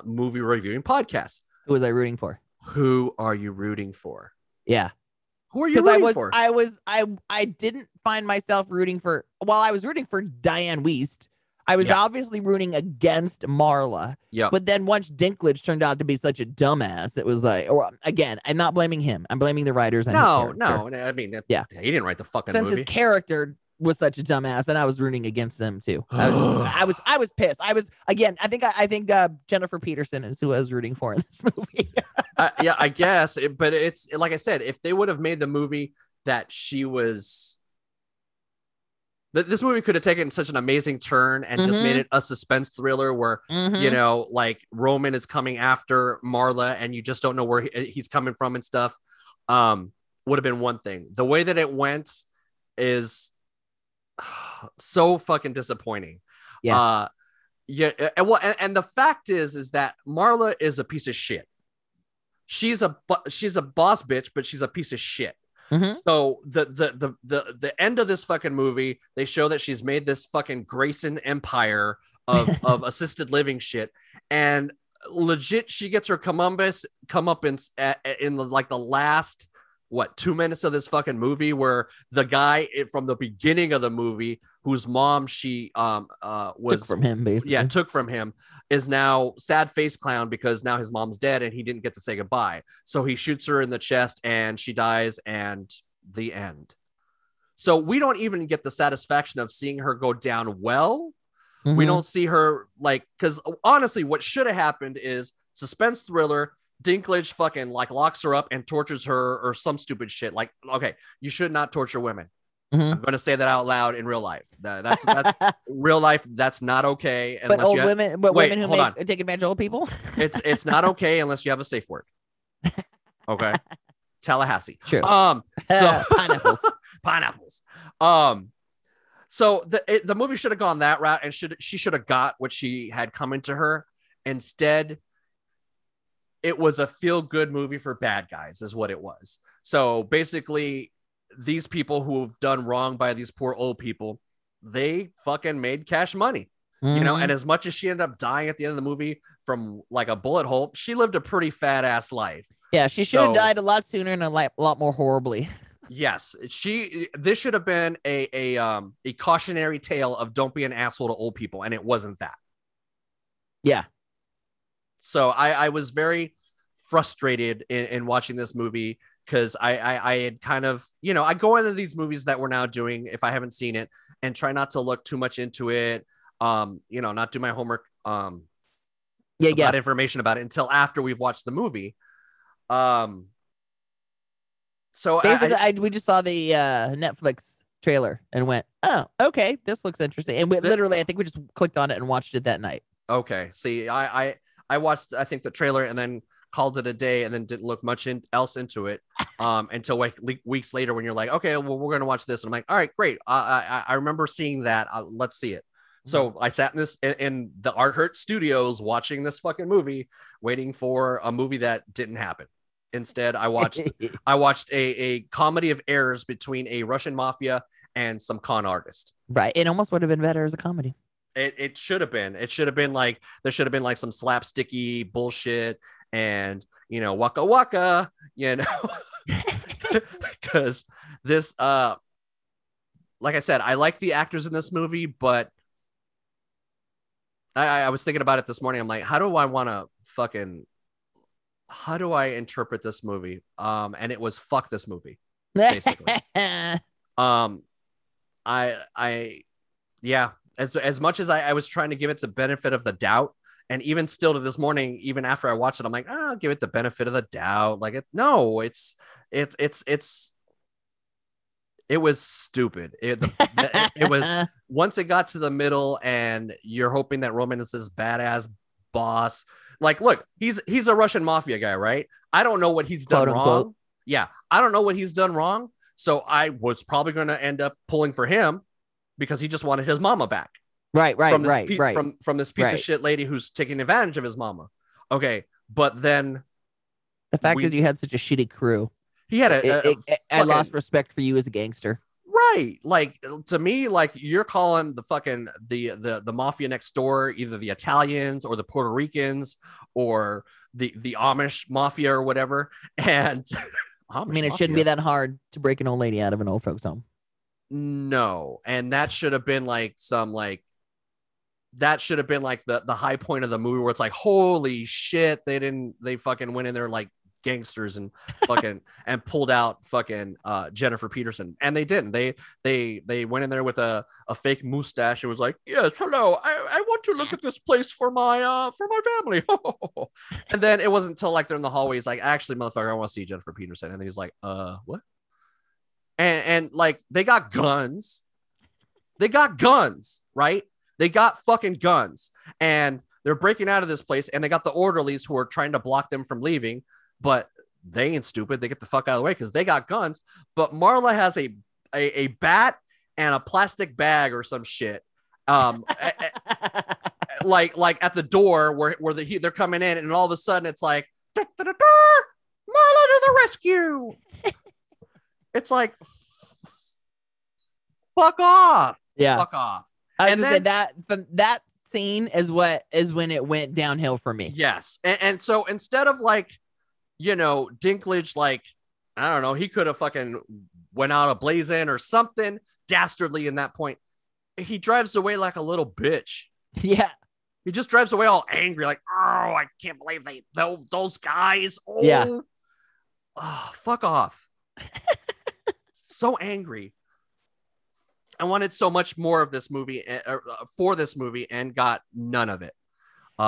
movie reviewing podcasts. Who was I rooting for? Who are you rooting for? Yeah. Who are you rooting for? I didn't find myself rooting for, while I was rooting for Diane Wiest, I was obviously rooting against Marla. Yeah. But then once Dinklage turned out to be such a dumbass, it was like, or again, I'm not blaming him. I'm blaming the writers. No. I mean, he didn't write the fucking movie. Since his character was such a dumbass, and I was rooting against them too. I was pissed. I think Jennifer Peterson is who I was rooting for in this movie. I guess. But it's like I said, if they would have made the movie that she was. This movie could have taken such an amazing turn and just made it a suspense thriller where, you know, like Roman is coming after Marla and you just don't know where he's coming from and stuff. Would have been one thing. The way that it went is so fucking disappointing. Yeah. Yeah. Well, and the fact is that Marla is a piece of shit. She's a boss bitch, but she's a piece of shit. Mm-hmm. So the end of this fucking movie, they show that she's made this fucking Grayson empire of assisted living shit, and legit, she gets her comeuppance in the last 2 minutes of this fucking movie, where the guy from the beginning of the movie, whose mom she was took from him, basically. Yeah, took from him, is now sad face clown because now his mom's dead and he didn't get to say goodbye. So he shoots her in the chest and she dies, and the end. So we don't even get the satisfaction of seeing her go down well. Mm-hmm. We don't see her, like, because honestly, what should have happened is suspense thriller. Dinklage fucking locks her up and tortures her or some stupid shit. Like, okay, you should not torture women. Mm-hmm. I'm going to say that out loud in real life. That's real life. That's not okay. But old women, women who take advantage of old people. It's not okay unless you have a safe word. Okay. Tallahassee. True. So pineapples. So the movie should have gone that route, and she should have got what she had coming to her. Instead, it was a feel-good movie for bad guys is what it was. So basically, these people who have done wrong by these poor old people, they fucking made cash money, mm-hmm. you know, and as much as she ended up dying at the end of the movie from like a bullet hole, she lived a pretty fat ass life. Yeah, she should have died a lot sooner and a lot more horribly. Yes, this should have been a cautionary tale of don't be an asshole to old people. And it wasn't that. Yeah. So I was very frustrated in watching this movie because I had kind of, you know, I go into these movies that we're now doing, if I haven't seen it, and try not to look too much into it, you know, not do my homework, information about it until after we've watched the movie. So basically, we just saw the Netflix trailer and went, oh, okay, this looks interesting. And literally, I think we just clicked on it and watched it that night. Okay, see, I watched, I think, the trailer and then called it a day and then didn't look much else into it until like weeks later when you're like, okay, well, we're going to watch this. And I'm like, all right, great. I remember seeing that. Let's see it. Mm-hmm. So I sat in the Art Hurt Studios watching this fucking movie, waiting for a movie that didn't happen. Instead, I watched a comedy of errors between a Russian mafia and some con artist. Right. It almost would have been better as a comedy. It should have been. It should have been like there should have been like some slapsticky bullshit and, you know, waka waka, you know, because this like I said, I like the actors in this movie, but I was thinking about it this morning. I'm like, how do I interpret this movie? And it was fuck this movie, basically. Yeah. As much as I was trying to give it the benefit of the doubt, and even still to this morning, even after I watched it, I'm like, I'll give it the benefit of the doubt. Like, it was stupid. It was, once it got to the middle and you're hoping that Roman is this badass boss. Like, look, he's a Russian mafia guy, right? I don't know what he's done wrong. Yeah, I don't know what he's done wrong. So I was probably going to end up pulling for him, because he just wanted his mama back. From this piece of shit lady who's taking advantage of his mama. Okay. But then the fact that you had such a shitty crew, I lost respect for you as a gangster. Right. Like, to me, like, you're calling the fucking, the mafia next door, either the Italians or the Puerto Ricans or the Amish mafia or whatever. And I mean, it shouldn't be that hard to break an old lady out of an old folks home. No, and that should have been like the high point of the movie where it's like, holy shit, they fucking went in there like gangsters and fucking and pulled out fucking Jennifer Peterson, and they didn't. They went in there with a fake mustache and was like, yes, hello, I want to look at this place for my family. And then it wasn't until like they're in the hallway, he's like, actually, motherfucker, I want to see Jennifer Peterson, and he's like, what? And like, they got guns, right? They got fucking guns, and they're breaking out of this place, and they got the orderlies who are trying to block them from leaving, but they ain't stupid. They get the fuck out of the way because they got guns. But Marla has a bat and a plastic bag or some shit. like at the door where they're coming in, and all of a sudden it's like, da, da, da, da, Marla to the rescue. It's like, fuck off. Yeah. Fuck off. And then that scene is when it went downhill for me. Yes. And so instead of like, you know, Dinklage, like, I don't know, he could have fucking went out a blazing or something dastardly in that point. He drives away like a little bitch. Yeah. He just drives away all angry, like, oh, I can't believe those guys. Oh. Yeah. Oh, fuck off. So angry. I wanted so much more of this movie for this movie and got none of it.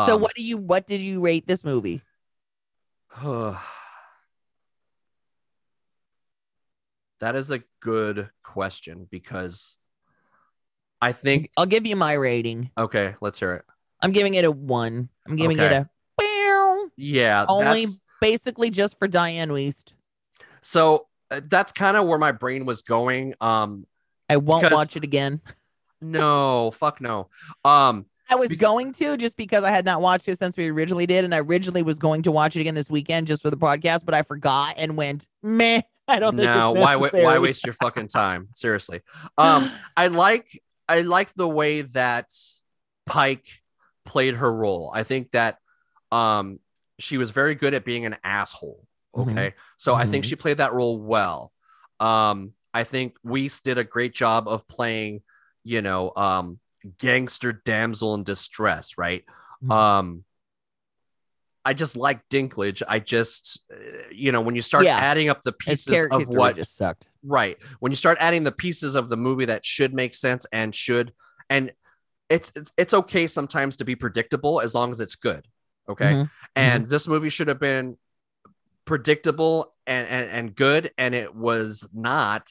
So what did you rate this movie? That is a good question, because I think I'll give you my rating. Okay, let's hear it. I'm giving it a 1. I'm giving it a meow. Yeah, only basically just for Diane Wiest. So that's kind of where my brain was going. I won't watch it again. No, fuck no. I was going to, just because I had not watched it since we originally did. And I originally was going to watch it again this weekend just for the podcast, but I forgot and went, meh. I don't think no, it's why waste your fucking time? Seriously. I like the way that Pike played her role. I think that she was very good at being an asshole. Okay. Mm-hmm. So I think she played that role well. I think Wiest did a great job of playing, you know, gangster damsel in distress, right? Mm-hmm. I just like Dinklage. I just, you know, when you start adding up the pieces of what just sucked, right? When you start adding the pieces of the movie that should make sense and should, and it's okay sometimes to be predictable as long as it's good, okay? Mm-hmm. And this movie should have been predictable and good, and it was not.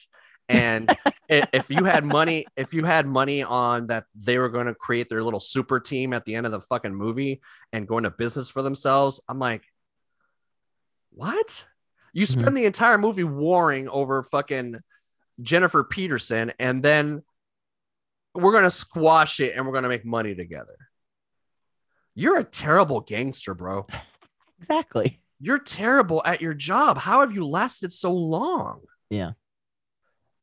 And if you had money on that they were going to create their little super team at the end of the fucking movie and go into business for themselves, I'm like, what? You spend the entire movie warring over fucking Jennifer Peterson, and then we're going to squash it and we're going to make money together. You're a terrible gangster, bro. Exactly. You're terrible at your job. How have you lasted so long? Yeah.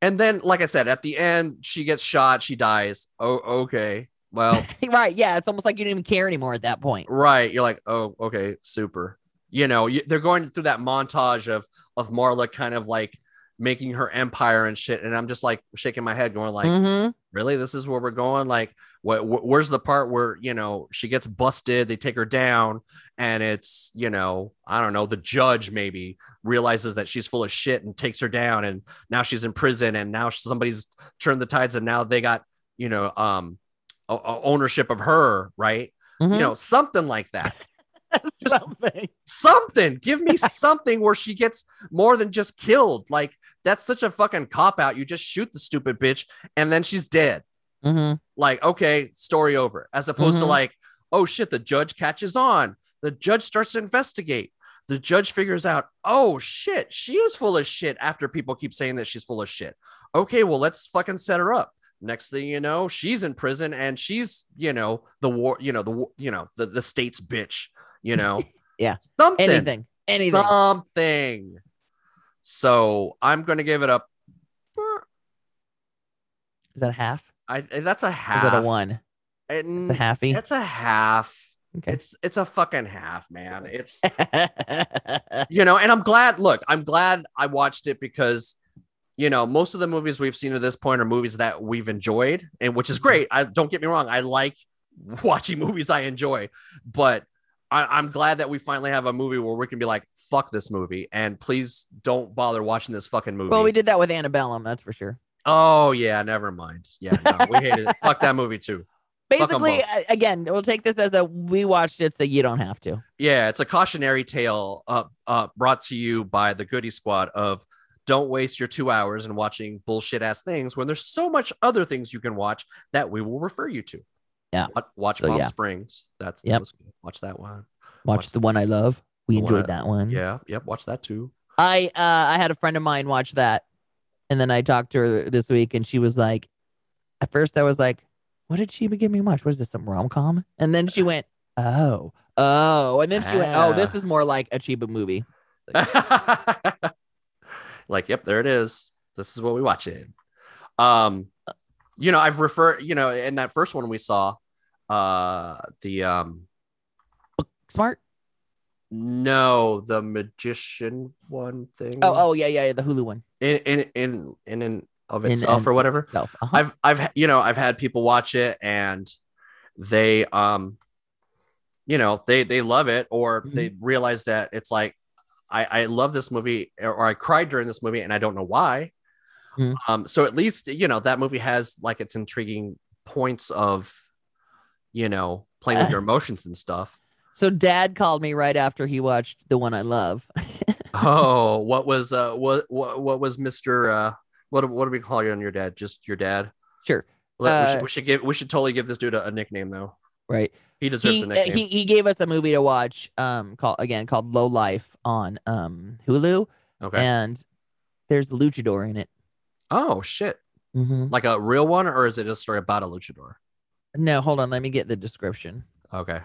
And then, like I said, at the end, she gets shot. She dies. Oh, okay. Well, right. Yeah. It's almost like you don't even care anymore at that point. Right. You're like, oh, okay. Super. You know, they're going through that montage of Marla kind of like making her empire and shit. And I'm just like shaking my head going like, really, this is where we're going? Like, where's the part where, you know, she gets busted, they take her down, and it's, you know, I don't know, the judge maybe realizes that she's full of shit and takes her down, and now she's in prison, and now somebody's turned the tides, and now they got, you know, ownership of her, right? You know, something like that. Just something. Give me something where she gets more than just killed. Like, that's such a fucking cop out. You just shoot the stupid bitch and then she's dead. Like, okay, story over. As opposed to like, oh shit, the judge catches on. The judge starts to investigate. The judge figures out, oh shit, she is full of shit after people keep saying that she's full of shit. Okay, well, let's fucking set her up. Next thing you know, she's in prison and she's, you know, the state's bitch. You know, yeah, something, anything, something. So I'm going to give it up. Is that a half? That's a half. Is that a 1? It's a halfie. It's a half. Okay. It's a fucking half, man. It's, you know, and I'm glad. Look, I'm glad I watched it, because, you know, most of the movies we've seen at this point are movies that we've enjoyed, and which is great. I don't get me wrong. I like watching movies I enjoy, but I'm glad that we finally have a movie where we can be like, fuck this movie, and please don't bother watching this fucking movie. Well, we did that with Antebellum, that's for sure. Oh, yeah, never mind. Yeah, no, we hated it. Fuck that movie, too. Basically, again, we'll take this as a we watched it so you don't have to. Yeah, it's a cautionary tale brought to you by the Goody Squad of don't waste your 2 hours in watching bullshit-ass things when there's so much other things you can watch that we will refer you to. Yeah. Watch Palm Springs. That's watch that one. Watch the one I love. We enjoyed that one. Yeah. Yep. Watch that too. I had a friend of mine watch that, and then I talked to her this week, and she was like, at first I was like, what did Cheeba give me much? What is this, some rom-com? And then she went, oh. And then she went, oh, this is more like a Cheeba movie. Like, yep, there it is. This is what we watch it. You know, I've referred, you know, in that first one we saw, Smart? No, the magician one thing. Oh, yeah, the Hulu one. In and of itself or whatever. Uh-huh. I've had people watch it and they they love it, or mm-hmm. they realize that it's like, I love this movie, or I cried during this movie and I don't know why. Mm-hmm. So at least, you know, that movie has like its intriguing points of, you know, playing with your emotions and stuff. So dad called me right after he watched the one I love. Oh, what was Mr. What do we call you on your dad? Just your dad? Sure. We should totally give this dude a nickname though. Right. He deserves a nickname. He gave us a movie to watch called Lowlife on Hulu. Okay. And there's a luchador in it. Oh shit. Mm-hmm. Like a real one, or is it a story about a luchador? No, hold on, let me get the description. Okay.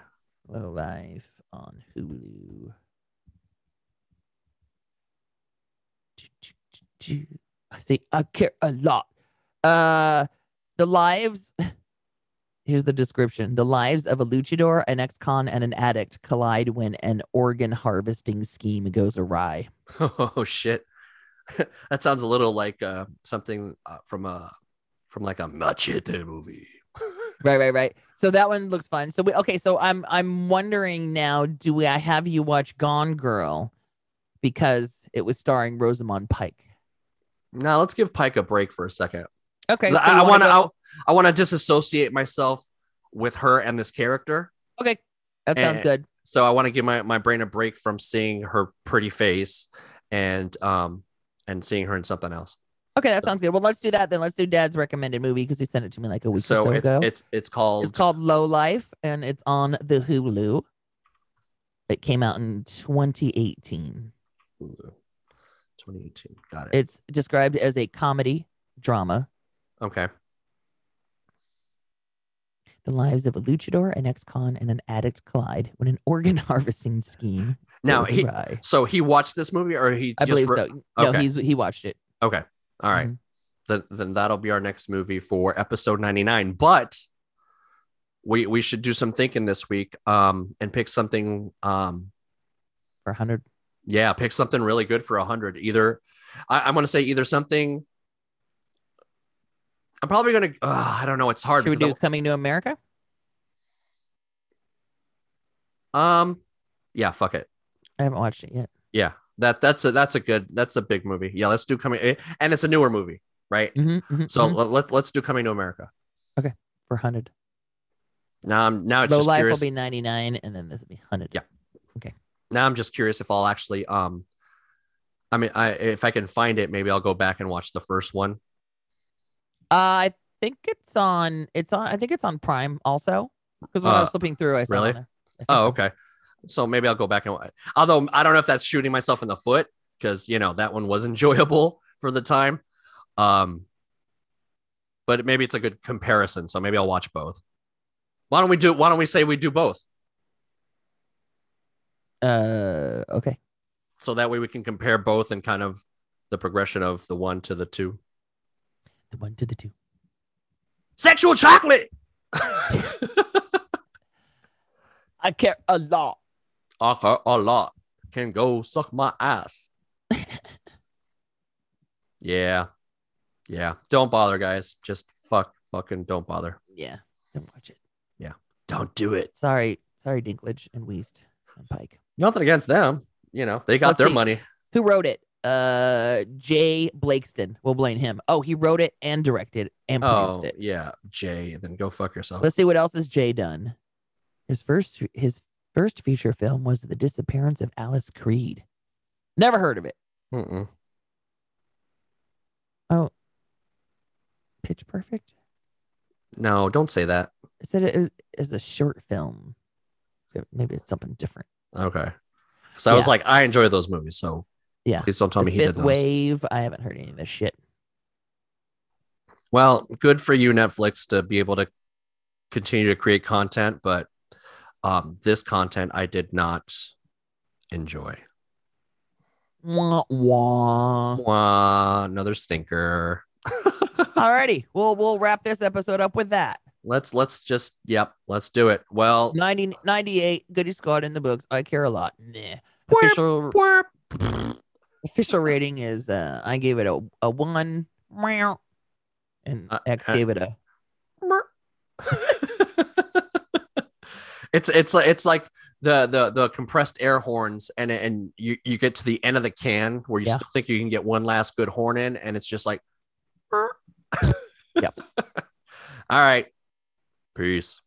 Lowlife on Hulu. I say I care a lot. The lives. Here's the description. The lives of a luchador, an ex-con, and an addict collide when an organ harvesting scheme goes awry. Oh shit! That sounds a little like something from a Machete movie. Right. So that one looks fun. So I'm wondering now, do I have you watch Gone Girl because it was starring Rosamund Pike? Now let's give Pike a break for a second. Okay. So I want to disassociate myself with her and this character. Okay. Sounds good. So I want to give my brain a break from seeing her pretty face and seeing her in something else. Okay, sounds good. Well, let's do that then. Let's do Dad's recommended movie because he sent it to me like a week or so ago. It's called Lowlife, and it's on the Hulu. It came out in 2018. Hulu. 2018. Got it. It's described as a comedy drama. Okay. The lives of a luchador, an ex-con, and an addict collide when an organ harvesting scheme. Now he watched this movie, or he? I believe so. Okay. No, he watched it. Okay. All right. Mm-hmm. Then that'll be our next movie for episode 99. But we should do some thinking this week and pick something for 100. Yeah, pick something really good for 100. Either I'm going to say either something. I'm probably going to. I don't know. It's hard. Should we do Coming to America? Yeah. Fuck it. I haven't watched it yet. Yeah. That's a big movie. Yeah, let's do Coming, and it's a newer movie, right? Mm-hmm, so mm-hmm. let's do Coming to America. Okay, for 100. Now it's Low just Life curious. Will be 99, and then this will be 100. Yeah. Okay. Now I'm just curious if I'll actually if I can find it, maybe I'll go back and watch the first one. I think it's on Prime also, because when I was flipping through, I saw really. It on there. Oh, okay. So maybe I'll go back and watch. Although I don't know if that's shooting myself in the foot, because you know that one was enjoyable for the time, but maybe it's a good comparison. So maybe I'll watch both. Why don't we say we do both? Okay. So that way we can compare both and kind of the progression of the one to the two. The one to the two. Sexual Chocolate. I care a lot. I care a lot. Can go suck my ass. Yeah. Don't bother, guys. Just fucking don't bother. Yeah. Don't watch it. Yeah. Don't do it. Sorry, Dinklage and Wiest and Pike. Nothing against them. You know, they got their money. Who wrote it? Jay Blaikeston. We'll blame him. Oh, he wrote it and directed and produced it. Yeah, Jay. Then go fuck yourself. Let's see what else has Jay done. His first feature film was The Disappearance of Alice Creed. Never heard of it. Mm-mm. Oh, Pitch Perfect? No, don't say that. It said it is a short film. So maybe it's something different. Okay. So I was like, I enjoy those movies. So yeah, please don't tell me he did those. Fifth Wave. I haven't heard any of this shit. Well, good for you, Netflix, to be able to continue to create content, but this content I did not enjoy. Wah, wah. Wah, another stinker. Alrighty, we'll wrap this episode up with that. Let's just, yep, let's do it. Well, 1998 Goody Squad in the books. I Care A Lot. Nah. Official, official rating is I gave it a 1, and X gave it a. It's like the compressed air horns, and you get to the end of the can where you still think you can get one last good horn in, and it's just like. Yep. All right. Peace.